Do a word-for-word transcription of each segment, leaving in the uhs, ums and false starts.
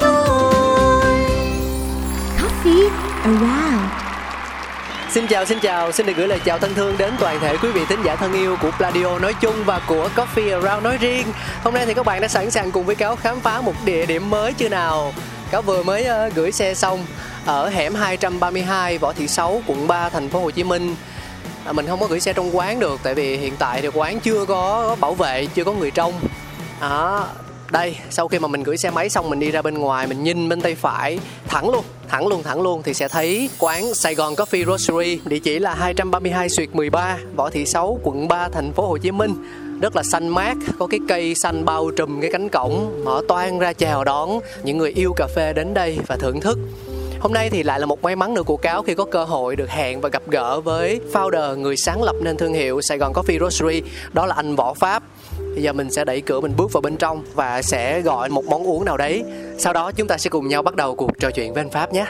thôi. Coffee Around. Xin chào, xin chào, xin được gửi lời chào thân thương đến toàn thể quý vị thính giả thân yêu của Pladio nói chung và của Coffee Around nói riêng. Hôm nay thì các bạn đã sẵn sàng cùng với Cáo khám phá một địa điểm mới chưa nào? Cáo vừa mới uh, gửi xe xong ở hẻm hai trăm ba mươi hai Võ Thị Sáu, quận ba, thành phố Hồ Chí Minh. À, mình không có gửi xe trong quán được tại vì hiện tại thì quán chưa có bảo vệ, chưa có người trông. À, đây, sau khi mà mình gửi xe máy xong mình đi ra bên ngoài, mình nhìn bên tay phải thẳng luôn, thẳng luôn, thẳng luôn thì sẽ thấy quán Saigon Coffee Roastery, địa chỉ là hai trăm ba mươi hai xuyệt mười ba, Võ Thị Sáu, quận ba, thành phố Hồ Chí Minh. Rất là xanh mát, có cái cây xanh bao trùm cái cánh cổng, mở toang ra chào đón những người yêu cà phê đến đây và thưởng thức. Hôm nay thì lại là một may mắn nữa của Cáo khi có cơ hội được hẹn và gặp gỡ với founder, người sáng lập nên thương hiệu Saigon Coffee Roastery, đó là anh Võ Pháp. Bây giờ mình sẽ đẩy cửa, mình bước vào bên trong và sẽ gọi một món uống nào đấy. Sau đó chúng ta sẽ cùng nhau bắt đầu cuộc trò chuyện với anh Pháp nhé.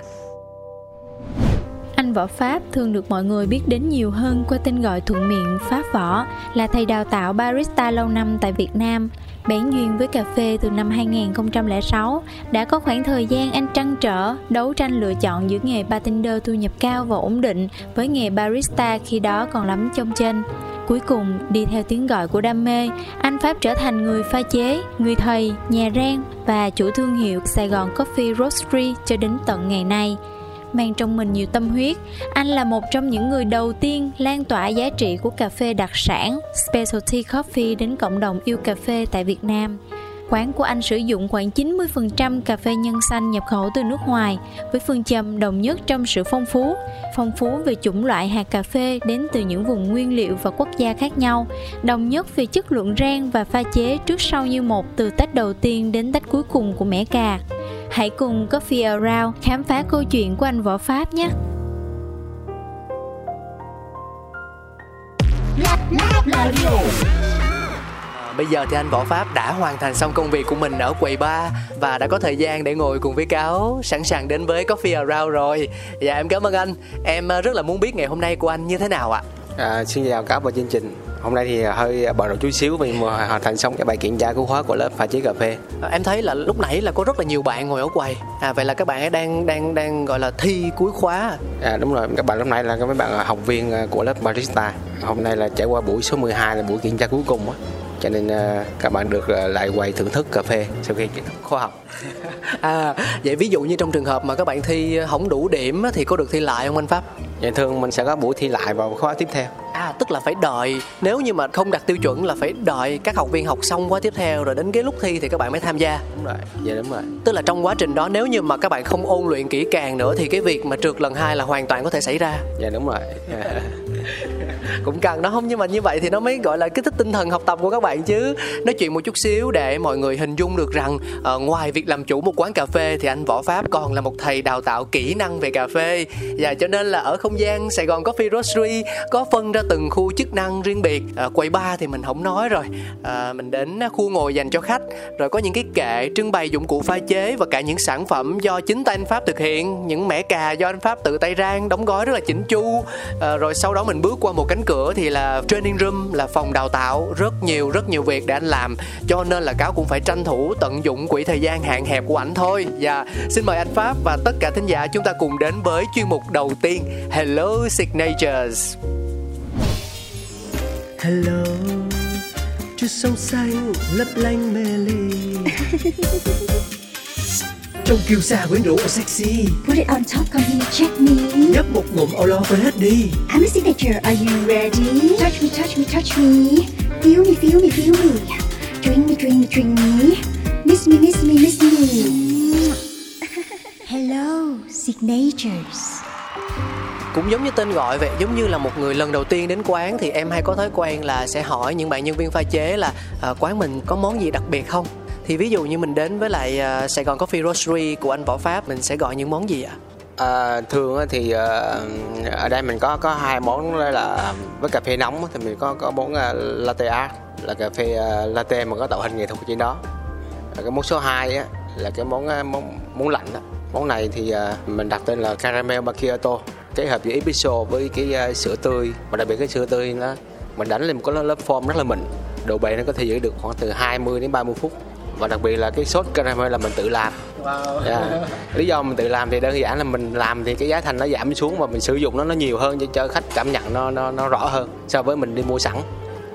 Anh Võ Pháp thường được mọi người biết đến nhiều hơn qua tên gọi thuận miệng Pháp Võ, là thầy đào tạo barista lâu năm tại Việt Nam. Bén duyên với cà phê từ năm hai nghìn không trăm lẻ sáu, đã có khoảng thời gian anh trăn trở, đấu tranh lựa chọn giữa nghề bartender thu nhập cao và ổn định với nghề barista khi đó còn lắm chông chênh. Cuối cùng, đi theo tiếng gọi của đam mê, anh Pháp trở thành người pha chế, người thầy, nhà rang và chủ thương hiệu Saigon Coffee Roastery cho đến tận ngày nay. Mang trong mình nhiều tâm huyết, anh là một trong những người đầu tiên lan tỏa giá trị của cà phê đặc sản Specialty Coffee đến cộng đồng yêu cà phê tại Việt Nam. Quán của anh sử dụng khoảng chín mươi phần trăm cà phê nhân xanh nhập khẩu từ nước ngoài, với phương châm đồng nhất trong sự phong phú. Phong phú về chủng loại hạt cà phê đến từ những vùng nguyên liệu và quốc gia khác nhau, đồng nhất về chất lượng rang và pha chế trước sau như một từ tách đầu tiên đến tách cuối cùng của mẻ cà. Hãy cùng Coffee Around khám phá câu chuyện của anh Võ Pháp nhé! Bây giờ thì anh Võ Pháp đã hoàn thành xong công việc của mình ở quầy bar và đã có thời gian để ngồi cùng với Cáo, sẵn sàng đến với Coffee Around rồi. Dạ em cảm ơn anh, em rất là muốn biết ngày hôm nay của anh như thế nào ạ? À? À, xin chào Cáo và chương trình. Hôm nay thì hơi bận rộn chút xíu vì mà hoàn thành xong cái bài kiểm tra của khóa của lớp pha chế cà phê. À, em thấy là lúc nãy là có rất là nhiều bạn ngồi ở quầy. À vậy là các bạn ấy đang đang đang gọi là thi cuối khóa. À đúng rồi, các bạn lúc nãy là các mấy bạn học viên của lớp barista. Hôm nay là trải qua buổi số mười hai là buổi kiểm tra cuối cùng á. Cho nên uh, các bạn được uh, lại quầy thưởng thức cà phê sau khi khóa học. À, vậy ví dụ như trong trường hợp mà các bạn thi không đủ điểm thì có được thi lại không anh Pháp? Dạ thường mình sẽ có buổi thi lại vào khóa tiếp theo. À tức là phải đợi, nếu như mà không đạt tiêu chuẩn là phải đợi các học viên học xong khóa tiếp theo rồi đến cái lúc thi thì các bạn mới tham gia. Đúng rồi, dạ đúng rồi. Tức là trong quá trình đó nếu như mà các bạn không ôn luyện kỹ càng nữa thì cái việc mà trượt lần hai là hoàn toàn có thể xảy ra. Dạ đúng rồi. Yeah. Cũng cần đó không, nhưng mà như vậy thì nó mới gọi là kích thích tinh thần học tập của các bạn chứ. Nói chuyện một chút xíu để mọi người hình dung được rằng uh, ngoài việc làm chủ một quán cà phê thì anh Võ Pháp còn là một thầy đào tạo kỹ năng về cà phê. Và cho nên là ở không gian Saigon Coffee Roastery có phân ra từng khu chức năng riêng biệt. À, quầy bar thì mình không nói rồi, à, mình đến khu ngồi dành cho khách, rồi có những cái kệ trưng bày dụng cụ pha chế và cả những sản phẩm do chính tay anh Pháp thực hiện, những mẻ cà do anh Pháp tự tay rang đóng gói rất là chỉnh chu. À, rồi sau đó mình bước qua một cánh cửa thì là training room, là phòng đào tạo, rất nhiều rất nhiều việc để anh làm, cho nên là Cáo cũng phải tranh thủ tận dụng quỹ thời gian hạn hẹp của ảnh thôi. Và xin mời anh Pháp và tất cả thính giả chúng ta cùng đến với chuyên mục đầu tiên, Hello Signatures. Hello, chút sông xanh lấp lánh mê ly. Trông kiêu sa quyến rũ và sexy. Put it on top, come here, check me. Nhấp một ngụm all over hết đi. I'm a signature, are you ready? Touch me, touch me, touch me. Feel me, feel me, feel me. Drink me, drink me, drink me. Miss me, miss me, miss me. Hello, signatures. Cũng giống như tên gọi vậy, giống như là một người lần đầu tiên đến quán thì em hay có thói quen là sẽ hỏi những bạn nhân viên pha chế là uh, quán mình có món gì đặc biệt không? Thì ví dụ như mình đến với lại uh, Saigon Coffee Roastery của anh Võ Pháp, mình sẽ gọi những món gì ạ? À, thường thì uh, ở đây mình có có hai món là với cà phê nóng thì mình có có món uh, latte art là cà phê uh, latte mà có tạo hình nghệ thuật trên đó. Và cái món số hai á là cái món uh, món, món lạnh đó. Món này thì uh, mình đặt tên là caramel macchiato, kết hợp giữa espresso với cái uh, sữa tươi, mà đặc biệt cái sữa tươi nó mình đánh lên một cái lớp form rất là mịn, độ bậy nó có thể giữ được khoảng từ hai mươi đến ba mươi phút. Và đặc biệt là cái sốt caramel là mình tự làm. Wow. Yeah. Lý do mình tự làm thì đơn giản là mình làm thì cái giá thành nó giảm xuống và mình sử dụng nó nó nhiều hơn cho khách cảm nhận nó nó nó rõ hơn so với mình đi mua sẵn.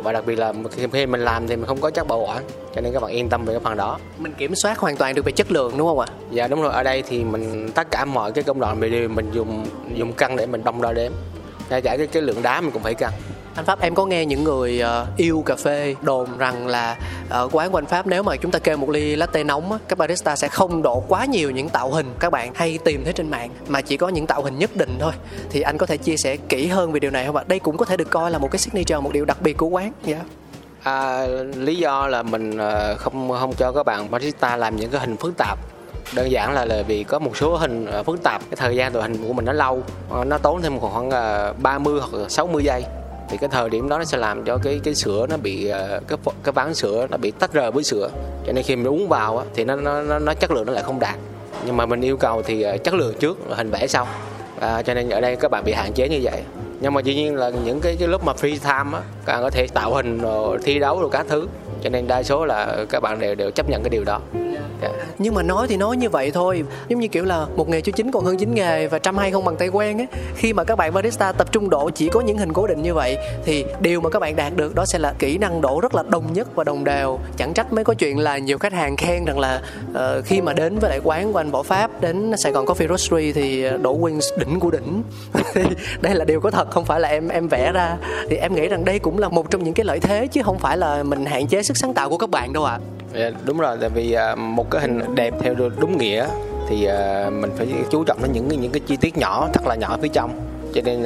Và đặc biệt là khi mình làm thì mình không có chất bảo quản, cho nên các bạn yên tâm về cái phần đó. Mình kiểm soát hoàn toàn được về chất lượng đúng không ạ? Dạ đúng rồi, ở đây thì mình tất cả mọi cái công đoạn mình đều mình dùng dùng cân để mình đong đo đếm. Ngay cả cái, cái lượng đá mình cũng phải cân. Anh Pháp, em có nghe những người uh, yêu cà phê đồn rằng là ở uh, quán của anh Pháp nếu mà chúng ta kêu một ly latte nóng á, các barista sẽ không đổ quá nhiều những tạo hình các bạn hay tìm thấy trên mạng, mà chỉ có những tạo hình nhất định thôi. Thì anh có thể chia sẻ kỹ hơn về điều này không ạ? Đây cũng có thể được coi là một cái signature, một điều đặc biệt của quán. Yeah. À, lý do là mình uh, không không cho các bạn barista làm những cái hình phức tạp. Đơn giản là, là vì có một số hình phức tạp, cái thời gian tạo hình của mình nó lâu, nó tốn thêm khoảng uh, ba mươi hoặc sáu mươi giây. Thì cái thời điểm đó nó sẽ làm cho cái cái sữa nó bị cái cái ván sữa nó bị tách rời với sữa, cho nên khi mình uống vào á, thì nó, nó nó nó chất lượng nó lại không đạt. Nhưng mà mình yêu cầu thì chất lượng trước, hình vẽ sau, à, cho nên ở đây các bạn bị hạn chế như vậy. Nhưng mà dĩ nhiên là những cái cái lúc mà free time á, các bạn có thể tạo hình rồi thi đấu rồi các thứ, cho nên đa số là các bạn đều đều chấp nhận cái điều đó. Yeah. Nhưng mà nói thì nói như vậy thôi, giống như kiểu là một nghề chưa chín còn hơn chín nghề và trăm hay không bằng tay quen ấy. Khi mà các bạn barista tập trung đổ chỉ có những hình cố định như vậy thì điều mà các bạn đạt được đó sẽ là kỹ năng đổ rất là đồng nhất và đồng đều. Chẳng trách mới có chuyện là nhiều khách hàng khen rằng là uh, khi mà đến với lại quán của anh Võ Pháp, đến Sài Gòn Coffee Roastery thì đổ nguyên đỉnh của đỉnh. Đây là điều có thật, không phải là em em vẽ ra. Thì em nghĩ rằng đây cũng là một trong những cái lợi thế chứ không phải là mình hạn chế sức sáng tạo của các bạn đâu ạ. À. Yeah, đúng rồi, tại vì một cái hình đẹp theo đúng nghĩa thì mình phải chú trọng đến những những cái chi tiết nhỏ, thật là nhỏ phía trong, cho nên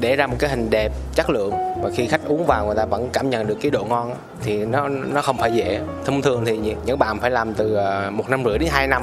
để ra một cái hình đẹp chất lượng và khi khách uống vào người ta vẫn cảm nhận được cái độ ngon thì nó nó không phải dễ. Thông thường thì những bạn phải làm từ một năm rưỡi đến hai năm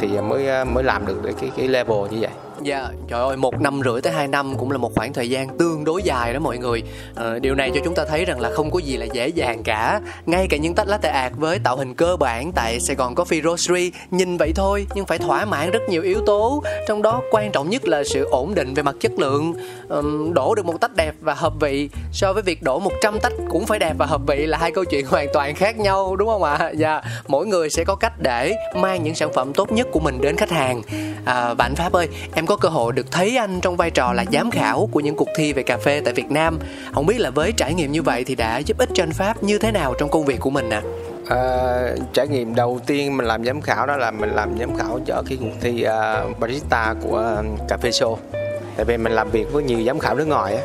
thì mới mới làm được cái cái level như vậy. Dạ, yeah, trời ơi, một năm rưỡi tới hai năm cũng là một khoảng thời gian tương đối dài đó mọi người. ờ, Điều này cho chúng ta thấy rằng là không có gì là dễ dàng cả. Ngay cả những tách latte art với tạo hình cơ bản tại Sài Gòn Coffee Roastery nhìn vậy thôi, nhưng phải thỏa mãn rất nhiều yếu tố. Trong đó quan trọng nhất là sự ổn định về mặt chất lượng. ờ, Đổ được một tách đẹp và hợp vị so với việc đổ một trăm tách cũng phải đẹp và hợp vị là hai câu chuyện hoàn toàn khác nhau, đúng không ạ? À? Dạ, yeah. Mỗi người sẽ có cách để mang những sản phẩm tốt nhất của mình đến khách hàng. à, Và anh Pháp ơi, em có cơ hội được thấy anh trong vai trò là giám khảo của những cuộc thi về cà phê tại Việt Nam. Không biết là với trải nghiệm như vậy thì đã giúp ích cho anh Pháp như thế nào trong công việc của mình ạ? À? À, trải nghiệm đầu tiên mình làm giám khảo đó là mình làm giám khảo cho cái cuộc thi uh, Barista của uh, Cà Phê Show. Tại vì mình làm việc với nhiều giám khảo nước ngoài á,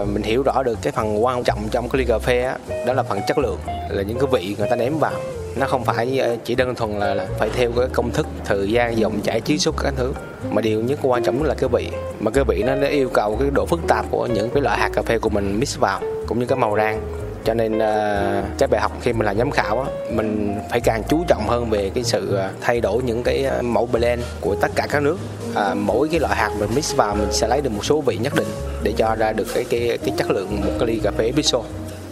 uh, mình hiểu rõ được cái phần quan trọng trong cái ly cà phê á, đó là phần chất lượng, là những cái vị người ta ném vào. Nó không phải chỉ đơn thuần là, là phải theo cái công thức, thời gian, dòng chảy, chiết xuất các thứ, mà điều nhất quan trọng là cái vị. Mà cái vị nó, nó yêu cầu cái độ phức tạp của những cái loại hạt cà phê của mình mix vào, cũng như cái màu rang. Cho nên uh, cái bài học khi mình làm giám khảo á, mình phải càng chú trọng hơn về cái sự thay đổi những cái mẫu blend của tất cả các nước. À, mỗi cái loại hạt mình mix vào mình sẽ lấy được một số vị nhất định để cho ra được cái cái, cái chất lượng một cái ly cà phê espresso.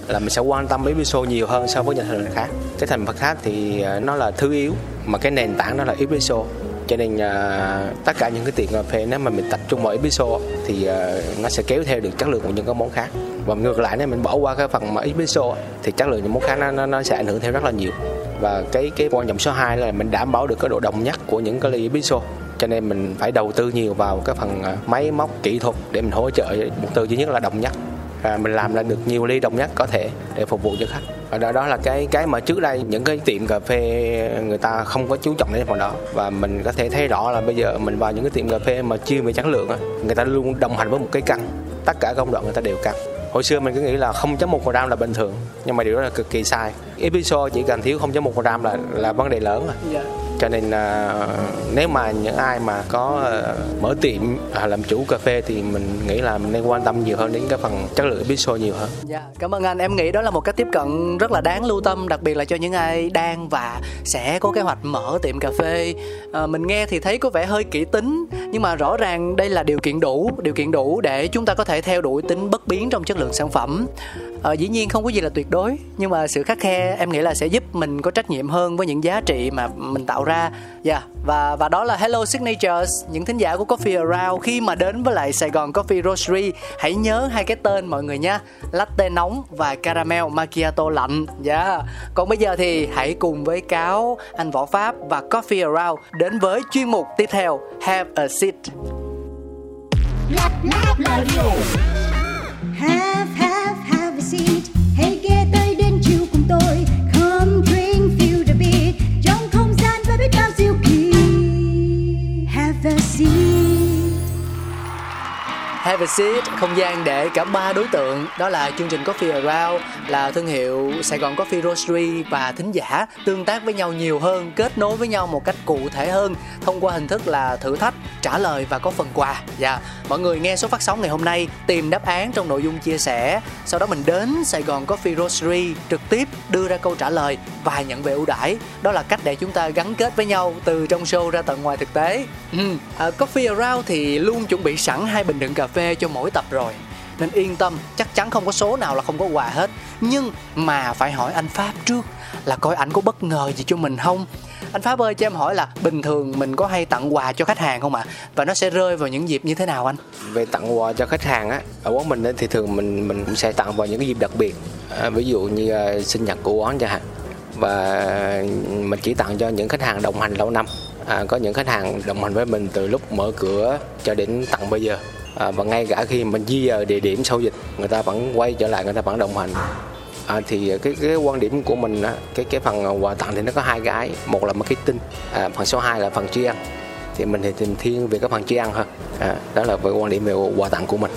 Là mình sẽ quan tâm đến espresso nhiều hơn so với những thành phần khác. Cái thành phần khác thì nó là thứ yếu, mà cái nền tảng nó là espresso. Cho nên uh, tất cả những cái tiệm cà phê nếu mà mình tập trung vào espresso thì uh, nó sẽ kéo theo được chất lượng của những cái món khác. Và ngược lại nếu mình bỏ qua cái phần mà espresso thì chất lượng những món khác nó, nó sẽ ảnh hưởng theo rất là nhiều. Và cái cái quan trọng số hai là mình đảm bảo được cái độ đồng nhất của những cái ly espresso. Cho nên mình phải đầu tư nhiều vào cái phần máy móc kỹ thuật để mình hỗ trợ mục tiêu duy nhất là đồng nhất. À, mình làm ra được nhiều ly đồng nhất có thể để phục vụ cho khách. Đó, đó là cái cái mà trước đây những cái tiệm cà phê người ta không có chú trọng đến phần đó, và mình có thể thấy rõ là bây giờ mình vào những cái tiệm cà phê mà chuyên về chất lượng á, người ta luôn đồng hành với một cái căn, tất cả công đoạn người ta đều căn. Hồi xưa mình cứ nghĩ là không phẩy một phần trăm là bình thường, nhưng mà điều đó là cực kỳ sai. Episode chỉ cần thiếu không phẩy một phần trăm là là vấn đề lớn rồi. Cho nên là nếu mà những ai mà có mở tiệm làm chủ cà phê thì mình nghĩ là mình nên quan tâm nhiều hơn đến cái phần chất lượng episode nhiều hơn. Dạ, cảm ơn anh. Em nghĩ đó là một cách tiếp cận rất là đáng lưu tâm, đặc biệt là cho những ai đang và sẽ có kế hoạch mở tiệm cà phê. À, mình nghe thì thấy có vẻ hơi kỹ tính, nhưng mà rõ ràng đây là điều kiện đủ, điều kiện đủ để chúng ta có thể theo đuổi tính bất biến trong chất lượng sản phẩm. Ờ, dĩ nhiên không có gì là tuyệt đối, nhưng mà sự khắt khe em nghĩ là sẽ giúp mình có trách nhiệm hơn với những giá trị mà mình tạo ra. Yeah. Và và đó là Hello Signatures, những thính giả của Coffee Around. Khi mà đến với lại Saigon Coffee Roastery, hãy nhớ hai cái tên mọi người nha, latte nóng và caramel macchiato lạnh. Yeah. Còn bây giờ thì hãy cùng với Cáo, anh Võ Pháp và Coffee Around đến với chuyên mục tiếp theo, Have a Seat. Have, have, have a seat. Hãy ghé tới đến chiều cùng tôi. Come drink, feel the beat. Trong không gian và biết bao diệu kỳ. Have a seat. Have a seat, không gian để cả ba đối tượng. Đó là chương trình Coffee Around, là thương hiệu Saigon Coffee Roastery và thính giả tương tác với nhau nhiều hơn, kết nối với nhau một cách cụ thể hơn thông qua hình thức là thử thách, trả lời và có phần quà. Dạ, yeah. Mọi người nghe số phát sóng ngày hôm nay, tìm đáp án trong nội dung chia sẻ, sau đó mình đến Saigon Coffee Roastery trực tiếp đưa ra câu trả lời và nhận về ưu đãi. Đó là cách để chúng ta gắn kết với nhau từ trong show ra tận ngoài thực tế. Ừ. À, Coffee Around thì luôn chuẩn bị sẵn hai bình đựng cà phê cho mỗi tập rồi, nên yên tâm, chắc chắn không có số nào là không có quà hết. Nhưng mà phải hỏi anh Pháp trước là coi ảnh có bất ngờ gì cho mình không. Anh Pháp ơi, cho em hỏi là bình thường mình có hay tặng quà cho khách hàng không ạ? À? Và nó sẽ rơi vào những dịp như thế nào anh? Về tặng quà cho khách hàng á, ở quán mình thì thường mình mình cũng sẽ tặng vào những cái dịp đặc biệt, à, ví dụ như uh, sinh nhật của quán chẳng hạn. Và mình chỉ tặng cho những khách hàng đồng hành lâu năm. À, có những khách hàng đồng hành với mình từ lúc mở cửa cho đến tận bây giờ. À, và ngay cả khi mình di dời địa điểm sau dịch, người ta vẫn quay trở lại, người ta vẫn đồng hành. À, thì cái cái quan điểm của mình á, cái cái phần quà tặng thì nó có hai cái, một là marketing, à, phần số hai là phần tri ân. Thì mình thì tìm thiên về cái phần tri ân hơn. À, đó là về quan điểm về quà tặng của mình.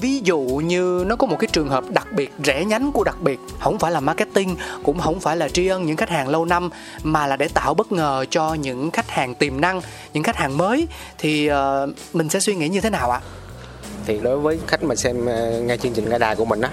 Ví dụ như nó có một cái trường hợp đặc biệt, rẽ nhánh của đặc biệt, không phải là marketing, cũng không phải là tri ân những khách hàng lâu năm, mà là để tạo bất ngờ cho những khách hàng tiềm năng, những khách hàng mới, thì uh, mình sẽ suy nghĩ như thế nào ạ? Thì đối với khách mà xem uh, ngay chương trình nghe đài của mình á,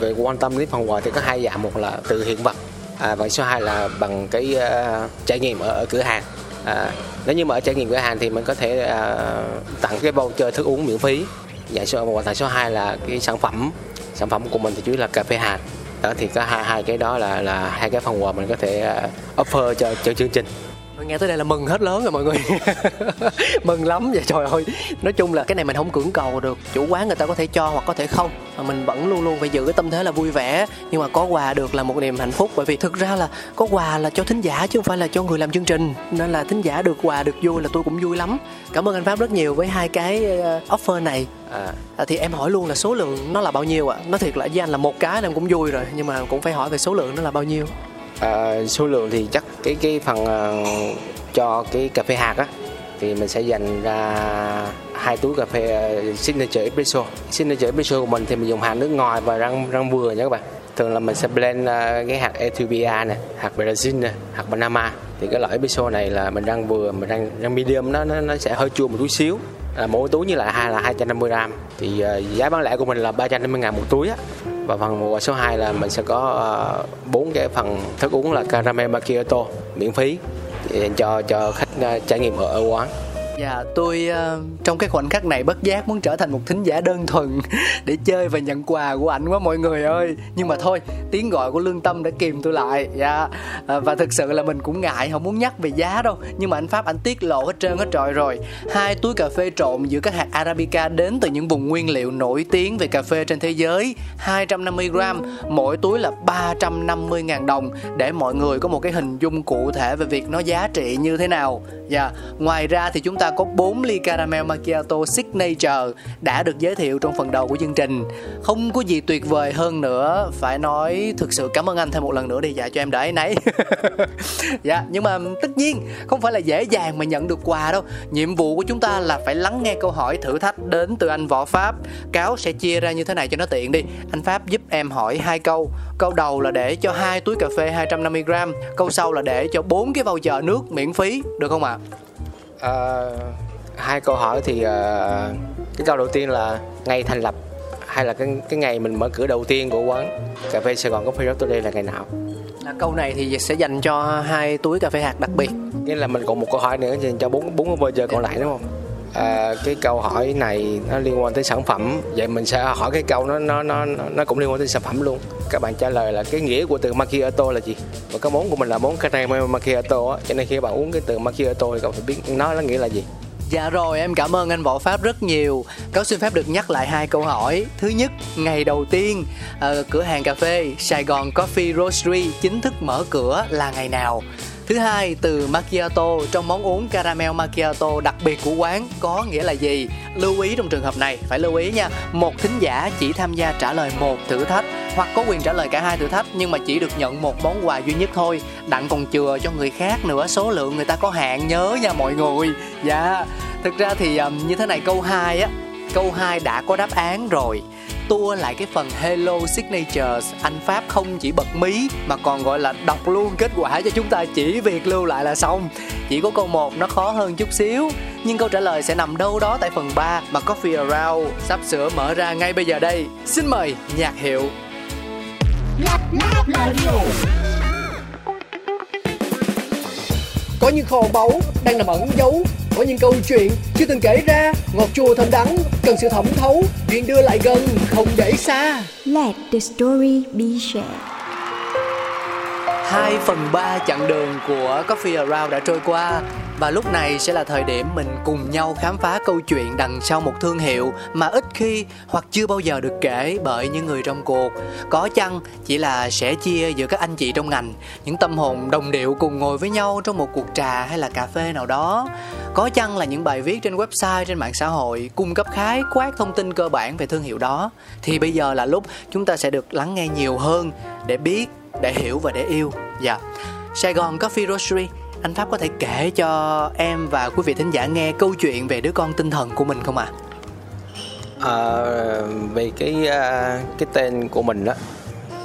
về quan tâm đến phần quà thì có hai dạng, một là từ hiện vật, à, và số hai là bằng cái uh, trải nghiệm ở, ở cửa hàng. À, nếu như mà ở trải nghiệm cửa hàng thì mình có thể uh, tặng cái voucher thức uống miễn phí. Dạ, số tặng số hai là cái sản phẩm sản phẩm của mình thì chủ yếu là cà phê hạt. Đó thì có hai hai cái đó là là hai cái phần quà mình có thể offer cho cho chương trình. Nghe tới đây là mừng hết lớn rồi mọi người. Mừng lắm vậy, trời ơi. Nói chung là cái này mình không cưỡng cầu được, chủ quán người ta có thể cho hoặc có thể không, mà mình vẫn luôn luôn phải giữ cái tâm thế là vui vẻ, nhưng mà có quà được là một niềm hạnh phúc. Bởi vì thực ra là có quà là cho thính giả chứ không phải là cho người làm chương trình, nên là thính giả được quà được vui là tôi cũng vui lắm. Cảm ơn anh Pháp rất nhiều với hai cái offer này. À, thì em hỏi luôn là số lượng nó là bao nhiêu ạ? À? Nói thiệt là với anh là một cái là em cũng vui rồi, nhưng mà cũng phải hỏi về số lượng nó là bao nhiêu. À, số lượng thì chắc cái cái phần uh, cho cái cà phê hạt á thì mình sẽ dành ra hai túi cà phê uh, signature espresso. Signature espresso của mình thì mình dùng hạt nước ngòi và rang rang vừa nha các bạn. Thường là mình sẽ blend uh, cái hạt Ethiopia nè, hạt Brazil nè, hạt Panama. Thì cái loại espresso này là mình rang vừa, mình rang rang medium, nó nó nó sẽ hơi chua một chút xíu. À, mỗi túi như là hai là hai trăm năm mươi gram. Thì uh, giá bán lẻ của mình là ba trăm năm mươi ngàn một túi á. Và phần quà số hai là mình sẽ có bốn cái phần thức uống là caramel macchiato miễn phí dành cho cho khách trải nghiệm ở, ở quán. Dạ, tôi uh, trong cái khoảnh khắc này bất giác muốn trở thành một thính giả đơn thuần để chơi và nhận quà của ảnh quá mọi người ơi. Nhưng mà thôi, tiếng gọi của lương tâm đã kìm tôi lại. Dạ, uh, và thực sự là mình cũng ngại, không muốn nhắc về giá đâu. Nhưng mà anh Pháp, anh tiết lộ hết trơn hết trọi rồi. Hai túi cà phê trộn giữa các hạt Arabica đến từ những vùng nguyên liệu nổi tiếng về cà phê trên thế giới, hai trăm năm mươi gram, mỗi túi là ba trăm năm mươi ngàn đồng, để mọi người có một cái hình dung cụ thể về việc nó giá trị như thế nào. Dạ, ngoài ra thì chúng ta ta có bốn ly caramel macchiato signature đã được giới thiệu trong phần đầu của chương trình. Không có gì tuyệt vời hơn nữa, phải nói thực sự cảm ơn anh thêm một lần nữa để dạy cho em đỡ ấy nấy. Dạ, nhưng mà tất nhiên không phải là dễ dàng mà nhận được quà đâu. Nhiệm vụ của chúng ta là phải lắng nghe câu hỏi thử thách đến từ anh Võ Pháp. Cáo sẽ chia ra như thế này cho nó tiện đi. Anh Pháp giúp em hỏi hai câu. Câu đầu là để cho hai túi cà phê hai trăm năm mươi gram. Câu sau là để cho bốn cái voucher nước miễn phí, được không ạ? À? À, hai câu hỏi thì à, cái câu đầu tiên là ngày thành lập hay là cái cái ngày mình mở cửa đầu tiên của quán cà phê Saigon Coffee Roastery là ngày nào? À, câu này thì sẽ dành cho hai túi cà phê hạt đặc biệt. Nghĩa là mình còn một câu hỏi nữa dành cho bốn bốn voucher còn lại, đúng không? À, cái câu hỏi này nó liên quan tới sản phẩm, vậy mình sẽ hỏi cái câu nó nó nó nó cũng liên quan tới sản phẩm luôn. Các bạn trả lời là cái nghĩa của từ macchiato là gì, và cái món của mình là món caramel macchiato á, cho nên khi các bạn uống cái từ macchiato thì cậu phải biết nó nó nghĩa là gì. Dạ rồi, em cảm ơn anh Võ Pháp rất nhiều. Cáo xin phép được nhắc lại hai câu hỏi. Thứ nhất, ngày đầu tiên uh, cửa hàng cà phê Saigon Coffee Roastery chính thức mở cửa là ngày nào? Thứ hai, từ macchiato trong món uống caramel macchiato đặc biệt của quán có nghĩa là gì? Lưu ý trong trường hợp này, phải lưu ý nha. Một thính giả chỉ tham gia trả lời một thử thách, hoặc có quyền trả lời cả hai thử thách nhưng mà chỉ được nhận một món quà duy nhất thôi. Đặng còn chừa cho người khác nữa, số lượng người ta có hạn, nhớ nha mọi người. Dạ, yeah. Thực ra thì um, như thế này, câu hai á, câu hai đã có đáp án rồi. Tua lại cái phần Hello Signatures, anh Pháp không chỉ bật mí mà còn gọi là đọc luôn kết quả cho chúng ta, chỉ việc lưu lại là xong. Chỉ có câu một nó khó hơn chút xíu, nhưng câu trả lời sẽ nằm đâu đó tại phần ba mà Coffee Around sắp sửa mở ra ngay bây giờ đây. Xin mời nhạc hiệu. Có những kho báu đang nằm ẩn giấu, có những câu chuyện chưa từng kể ra, ngọt chua thơm đắng cần sự thẩm thấu, chuyện đưa lại gần không để xa. Let the story be shared. Hai phần ba chặng đường của Coffee Around đã trôi qua, và lúc này sẽ là thời điểm mình cùng nhau khám phá câu chuyện đằng sau một thương hiệu mà ít khi hoặc chưa bao giờ được kể bởi những người trong cuộc. Có chăng chỉ là sẻ chia giữa các anh chị trong ngành, những tâm hồn đồng điệu cùng ngồi với nhau trong một cuộc trà hay là cà phê nào đó. Có chăng là những bài viết trên website, trên mạng xã hội cung cấp khái quát thông tin cơ bản về thương hiệu đó. Thì bây giờ là lúc chúng ta sẽ được lắng nghe nhiều hơn để biết, để hiểu và để yêu. Dạ, yeah. Saigon Coffee Roastery, anh Pháp có thể kể cho em và quý vị thính giả nghe câu chuyện về đứa con tinh thần của mình không ạ? À? À, về cái cái tên của mình đó,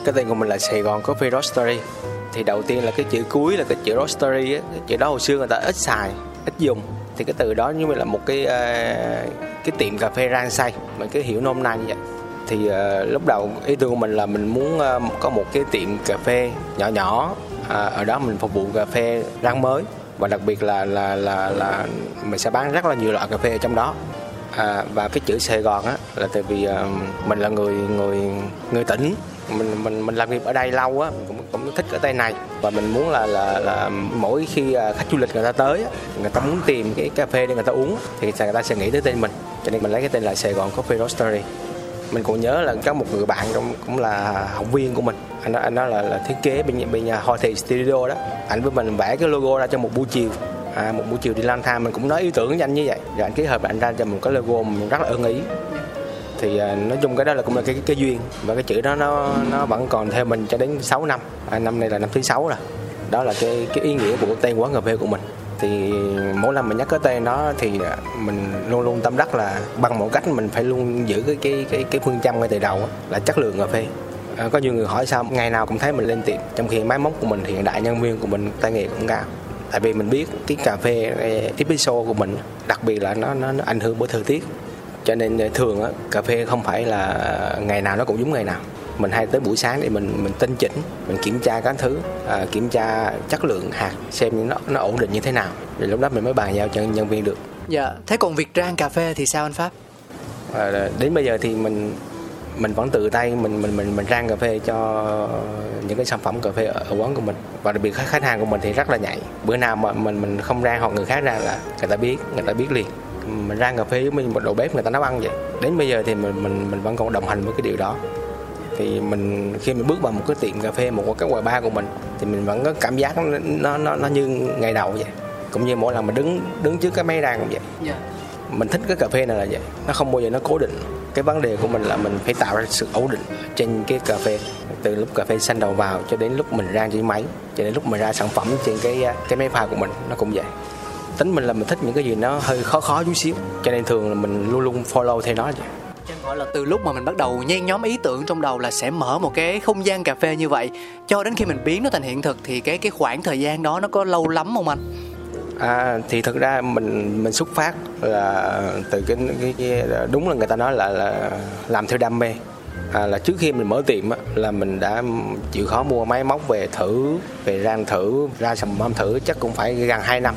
cái tên của mình là Saigon Coffee Roastery. Thì đầu tiên là cái chữ cuối là cái chữ roastery á, cái chữ đó hồi xưa người ta ít xài, ít dùng. Thì cái từ đó như là một cái cái tiệm cà phê rang xay, mình cứ hiểu nôm na như vậy. Thì uh, lúc đầu ý tưởng của mình là mình muốn uh, có một cái tiệm cà phê nhỏ nhỏ, uh, ở đó mình phục vụ cà phê rang mới, và đặc biệt là là là là mình sẽ bán rất là nhiều loại cà phê ở trong đó. Uh, và cái chữ Sài Gòn á là tại vì uh, mình là người người người tỉnh, mình mình mình làm việc ở đây lâu á, mình cũng cũng thích ở đây này, và mình muốn là là là mỗi khi khách du lịch người ta tới á, người ta muốn tìm cái cà phê để người ta uống thì người ta sẽ nghĩ tới tên mình, cho nên mình lấy cái tên là Saigon Coffee Roastery. Mình cũng nhớ là có một người bạn trong, cũng là học viên của mình, anh đó, anh đó là, là thiết kế bên, bên nhà Hoa Thị Studio đó, ảnh với mình vẽ cái logo ra trong một buổi chiều, à, một buổi chiều đi lang thang mình cũng nói ý tưởng nhanh như vậy, rồi anh ký hợp ảnh ra cho mình cái logo mình rất là ưng ý. Thì à, nói chung cái đó là cũng là cái, cái, cái duyên, và cái chữ đó nó nó vẫn còn theo mình cho đến sáu năm, à, năm nay là năm thứ sáu rồi. Đó là cái cái ý nghĩa của tên quán cà phê của mình. Thì mỗi lần mình nhắc cái tên đó thì mình luôn luôn tâm đắc là bằng mọi cách mình phải luôn giữ cái cái cái, cái phương châm ngay từ đầu đó, là chất lượng cà phê. À, có nhiều người hỏi sao ngày nào cũng thấy mình lên tiệm, trong khi máy móc của mình hiện đại, nhân viên của mình tay nghề cũng cao. Tại vì mình biết cái cà phê espresso của mình đặc biệt là nó nó, nó ảnh hưởng bởi thời tiết, cho nên thường á, cà phê không phải là ngày nào nó cũng giống ngày nào. Mình hay tới buổi sáng để mình mình tinh chỉnh, mình kiểm tra các thứ, à, kiểm tra chất lượng hạt xem nó nó ổn định như thế nào, rồi lúc đó mình mới bàn giao cho nhân viên được. Dạ, thế còn việc rang cà phê thì sao anh Pháp? À, đến bây giờ thì mình mình vẫn tự tay mình mình mình mình rang cà phê cho những cái sản phẩm cà phê ở, ở quán của mình, và đặc biệt khách hàng của mình thì rất là nhạy. Bữa nào mà mình mình không rang hoặc người khác rang là người ta biết, người ta biết liền. Mình rang cà phê với mình một đầu bếp người ta nấu ăn vậy. Đến bây giờ thì mình mình mình vẫn còn đồng hành với cái điều đó. Thì mình khi mình bước vào một cái tiệm cà phê, một cái quầy bar của mình thì mình vẫn có cảm giác nó nó nó như ngày đầu vậy. cũng như mỗi lần mình đứng đứng trước cái máy rang cũng vậy. Yeah. Mình thích cái cà phê này là vậy, nó không bao giờ nó cố định. Cái vấn đề của mình là mình phải tạo ra sự ổn định trên cái cà phê, từ lúc cà phê xanh đầu vào cho đến lúc mình rang trên máy, cho đến lúc mình ra sản phẩm trên cái cái máy pha của mình, nó cũng vậy. Tính mình là mình thích những cái gì nó hơi khó khó chút xíu, cho nên thường là mình luôn luôn follow theo nó vậy. Gọi là từ lúc mà mình bắt đầu nhen nhóm ý tưởng trong đầu là sẽ mở một cái không gian cà phê như vậy cho đến khi mình biến nó thành hiện thực, thì cái cái khoảng thời gian đó nó có lâu lắm không anh? À, thì thực ra mình mình xuất phát là từ cái, cái, cái đúng là người ta nói là, là làm theo đam mê. À, là trước khi mình mở tiệm á, là mình đã chịu khó mua máy móc về thử, về rang thử, ra sản phẩm thử chắc cũng phải gần hai năm.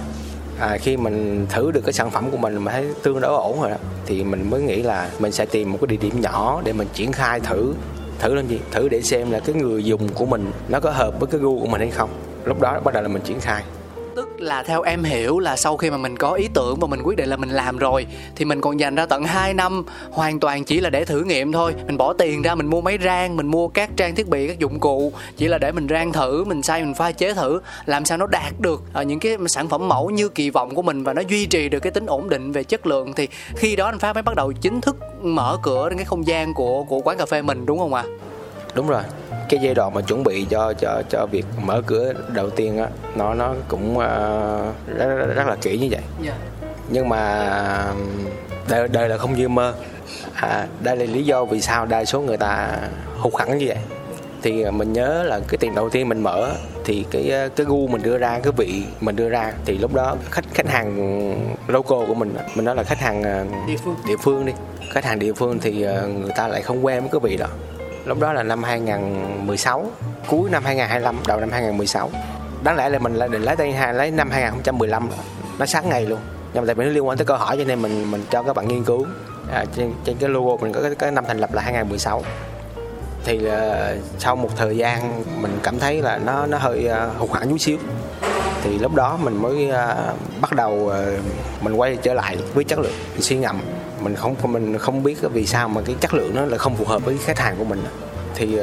À, khi mình thử được cái sản phẩm của mình mà thấy tương đối ổn rồi đó, thì mình mới nghĩ là mình sẽ tìm một cái địa điểm nhỏ để mình triển khai thử. Thử làm gì? Thử để xem là cái người dùng của mình nó có hợp với cái gu của mình hay không. Lúc đó bắt đầu là mình triển khai. Tức là theo em hiểu là sau khi mà mình có ý tưởng và mình quyết định là mình làm rồi, thì mình còn dành ra tận hai năm hoàn toàn chỉ là để thử nghiệm thôi. Mình bỏ tiền ra, mình mua máy rang, mình mua các trang thiết bị, các dụng cụ, chỉ là để mình rang thử, mình xay, mình pha chế thử, làm sao nó đạt được những cái sản phẩm mẫu như kỳ vọng của mình và nó duy trì được cái tính ổn định về chất lượng. Thì khi đó anh Pháp mới bắt đầu chính thức mở cửa đến cái không gian của, của quán cà phê mình, đúng không ạ? À? Đúng rồi. Cái giai đoạn mà chuẩn bị cho cho cho việc mở cửa đầu tiên á, nó nó cũng uh, rất, rất, rất là kỹ như vậy. Yeah. Nhưng mà đời, đời là không như mơ. À, đây là lý do vì sao đa số người ta hụt hẳn như vậy. Thì mình nhớ là cái tiệm đầu tiên mình mở thì cái cái gu mình đưa ra, cái vị mình đưa ra, thì lúc đó khách khách hàng local của mình, mình nói là khách hàng địa phương, địa phương đi. Khách hàng địa phương thì người ta lại không quen với cái vị đó. Lúc đó là năm hai không một sáu, cuối năm hai không hai lăm, đầu năm hai không một sáu. Đáng lẽ là mình lại định lấy tay hai lấy năm hai không một lăm, nó sáng ngày luôn. Nhưng mà tại vì nó liên quan tới câu hỏi cho nên mình mình cho các bạn nghiên cứu. À, trên, trên cái logo mình có cái, cái năm thành lập là hai không một sáu. Thì là sau một thời gian mình cảm thấy là nó nó hơi uh, hụt hẫng chút xíu. Thì lúc đó mình mới uh, bắt đầu uh, mình quay trở lại với chất lượng, mình suy ngẫm. Mình không mình không biết vì sao mà cái chất lượng nó là không phù hợp với khách hàng của mình. Thì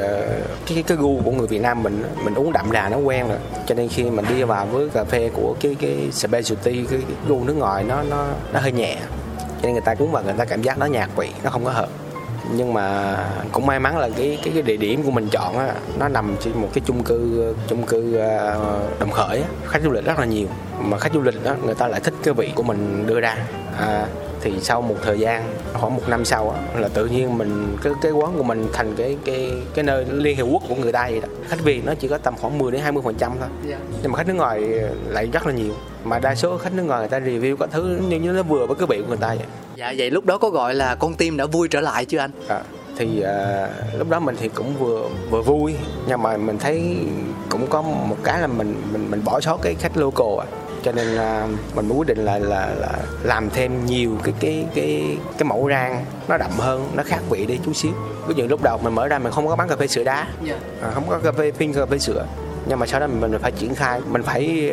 cái cái gu của người Việt Nam mình, mình uống đậm đà nó quen rồi, cho nên khi mình đi vào với cà phê của cái cái specialty, cái gu nước ngoài nó nó nó hơi nhẹ, cho nên người ta uống vào người ta cảm giác nó nhạt vị, nó không có hợp. Nhưng mà cũng may mắn là cái cái, cái địa điểm của mình chọn á, nó nằm trên một cái chung cư chung cư Đồng Khởi á, khách du lịch rất là nhiều, mà khách du lịch á người ta lại thích cái vị của mình đưa ra. À, thì sau một thời gian khoảng một năm sau á, là tự nhiên mình cái cái quán của mình thành cái cái cái nơi Liên Hiệp Quốc của người ta vậy đó. Khách Việt nó chỉ có tầm khoảng mười đến hai mươi phần trăm thôi. Yeah. Nhưng mà khách nước ngoài lại rất là nhiều, mà đa số khách nước ngoài người ta review các thứ như như nó vừa với cái vị của người ta vậy. Dạ, vậy lúc đó có gọi là con tim đã vui trở lại chưa anh? À, thì à, lúc đó mình thì cũng vừa vừa vui, nhưng mà mình thấy cũng có một cái là mình mình mình bỏ sót cái khách local à. Cho nên là mình mới quyết định là, là, là làm thêm nhiều cái cái cái cái mẫu rang nó đậm hơn, nó khác vị đi chút xíu. Ví dụ lúc đầu mình mở ra mình không có bán cà phê sữa đá, yeah. Không có cà phê phin, cà phê sữa. Nhưng mà sau đó mình phải triển khai, mình phải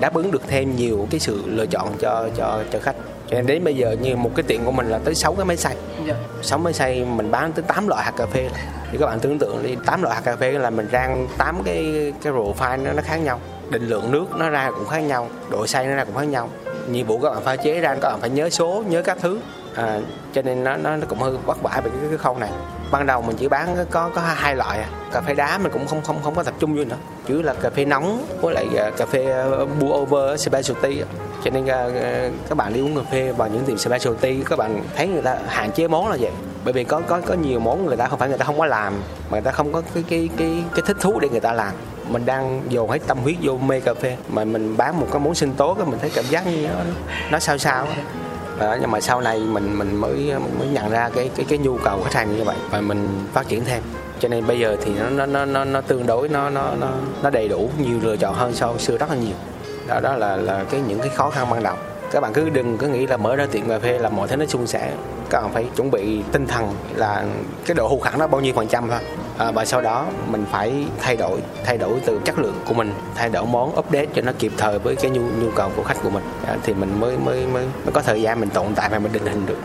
đáp ứng được thêm nhiều cái sự lựa chọn cho cho cho khách. Cho nên đến bây giờ như một cái tiệm của mình là tới sáu cái máy xay, yeah. sáu máy xay mình bán tới tám loại hạt cà phê. Thì các bạn tưởng tượng đi, tám loại hạt cà phê là mình rang tám cái cái profile nó nó khác nhau. Định lượng nước nó ra cũng khác nhau, độ xay nó ra cũng khác nhau. Nhiệm vụ các bạn pha chế ra, các bạn phải nhớ số, nhớ các thứ. À, cho nên nó nó cũng hơi vất vả về cái, cái khâu này. Ban đầu mình chỉ bán có có hai loại, cà phê đá mình cũng không không không có tập trung vô nữa, chứ là cà phê nóng với lại cà phê pour over specialty. Cho nên các bạn đi uống cà phê vào những tiệm specialty, các bạn thấy người ta hạn chế món là vậy. Bởi vì có có có nhiều món người ta không phải người ta không có làm, mà người ta không có cái cái cái cái thích thú để người ta làm. Mình đang dồn hết tâm huyết vô mê cà phê mà mình bán một cái món sinh tố, cái mình thấy cảm giác như nó nó sao sao. À, nhưng mà sau này mình mình mới mình mới nhận ra cái cái cái nhu cầu khách hàng như vậy và mình phát triển thêm. Cho nên bây giờ thì nó nó nó nó tương đối nó nó nó nó đầy đủ, nhiều lựa chọn hơn so với xưa rất là nhiều. Đó đó là là cái những cái khó khăn ban đầu. Các bạn cứ đừng có nghĩ là mở ra tiệm cà phê là mọi thứ nó suôn sẻ. Các bạn phải chuẩn bị tinh thần là cái độ hụt hẳn nó bao nhiêu phần trăm thôi. À, và sau đó mình phải thay đổi, thay đổi từ chất lượng của mình, thay đổi món, update cho nó kịp thời với cái nhu, nhu cầu của khách của mình. À, thì mình mới, mới mới mới có thời gian mình tồn tại và mình định hình được.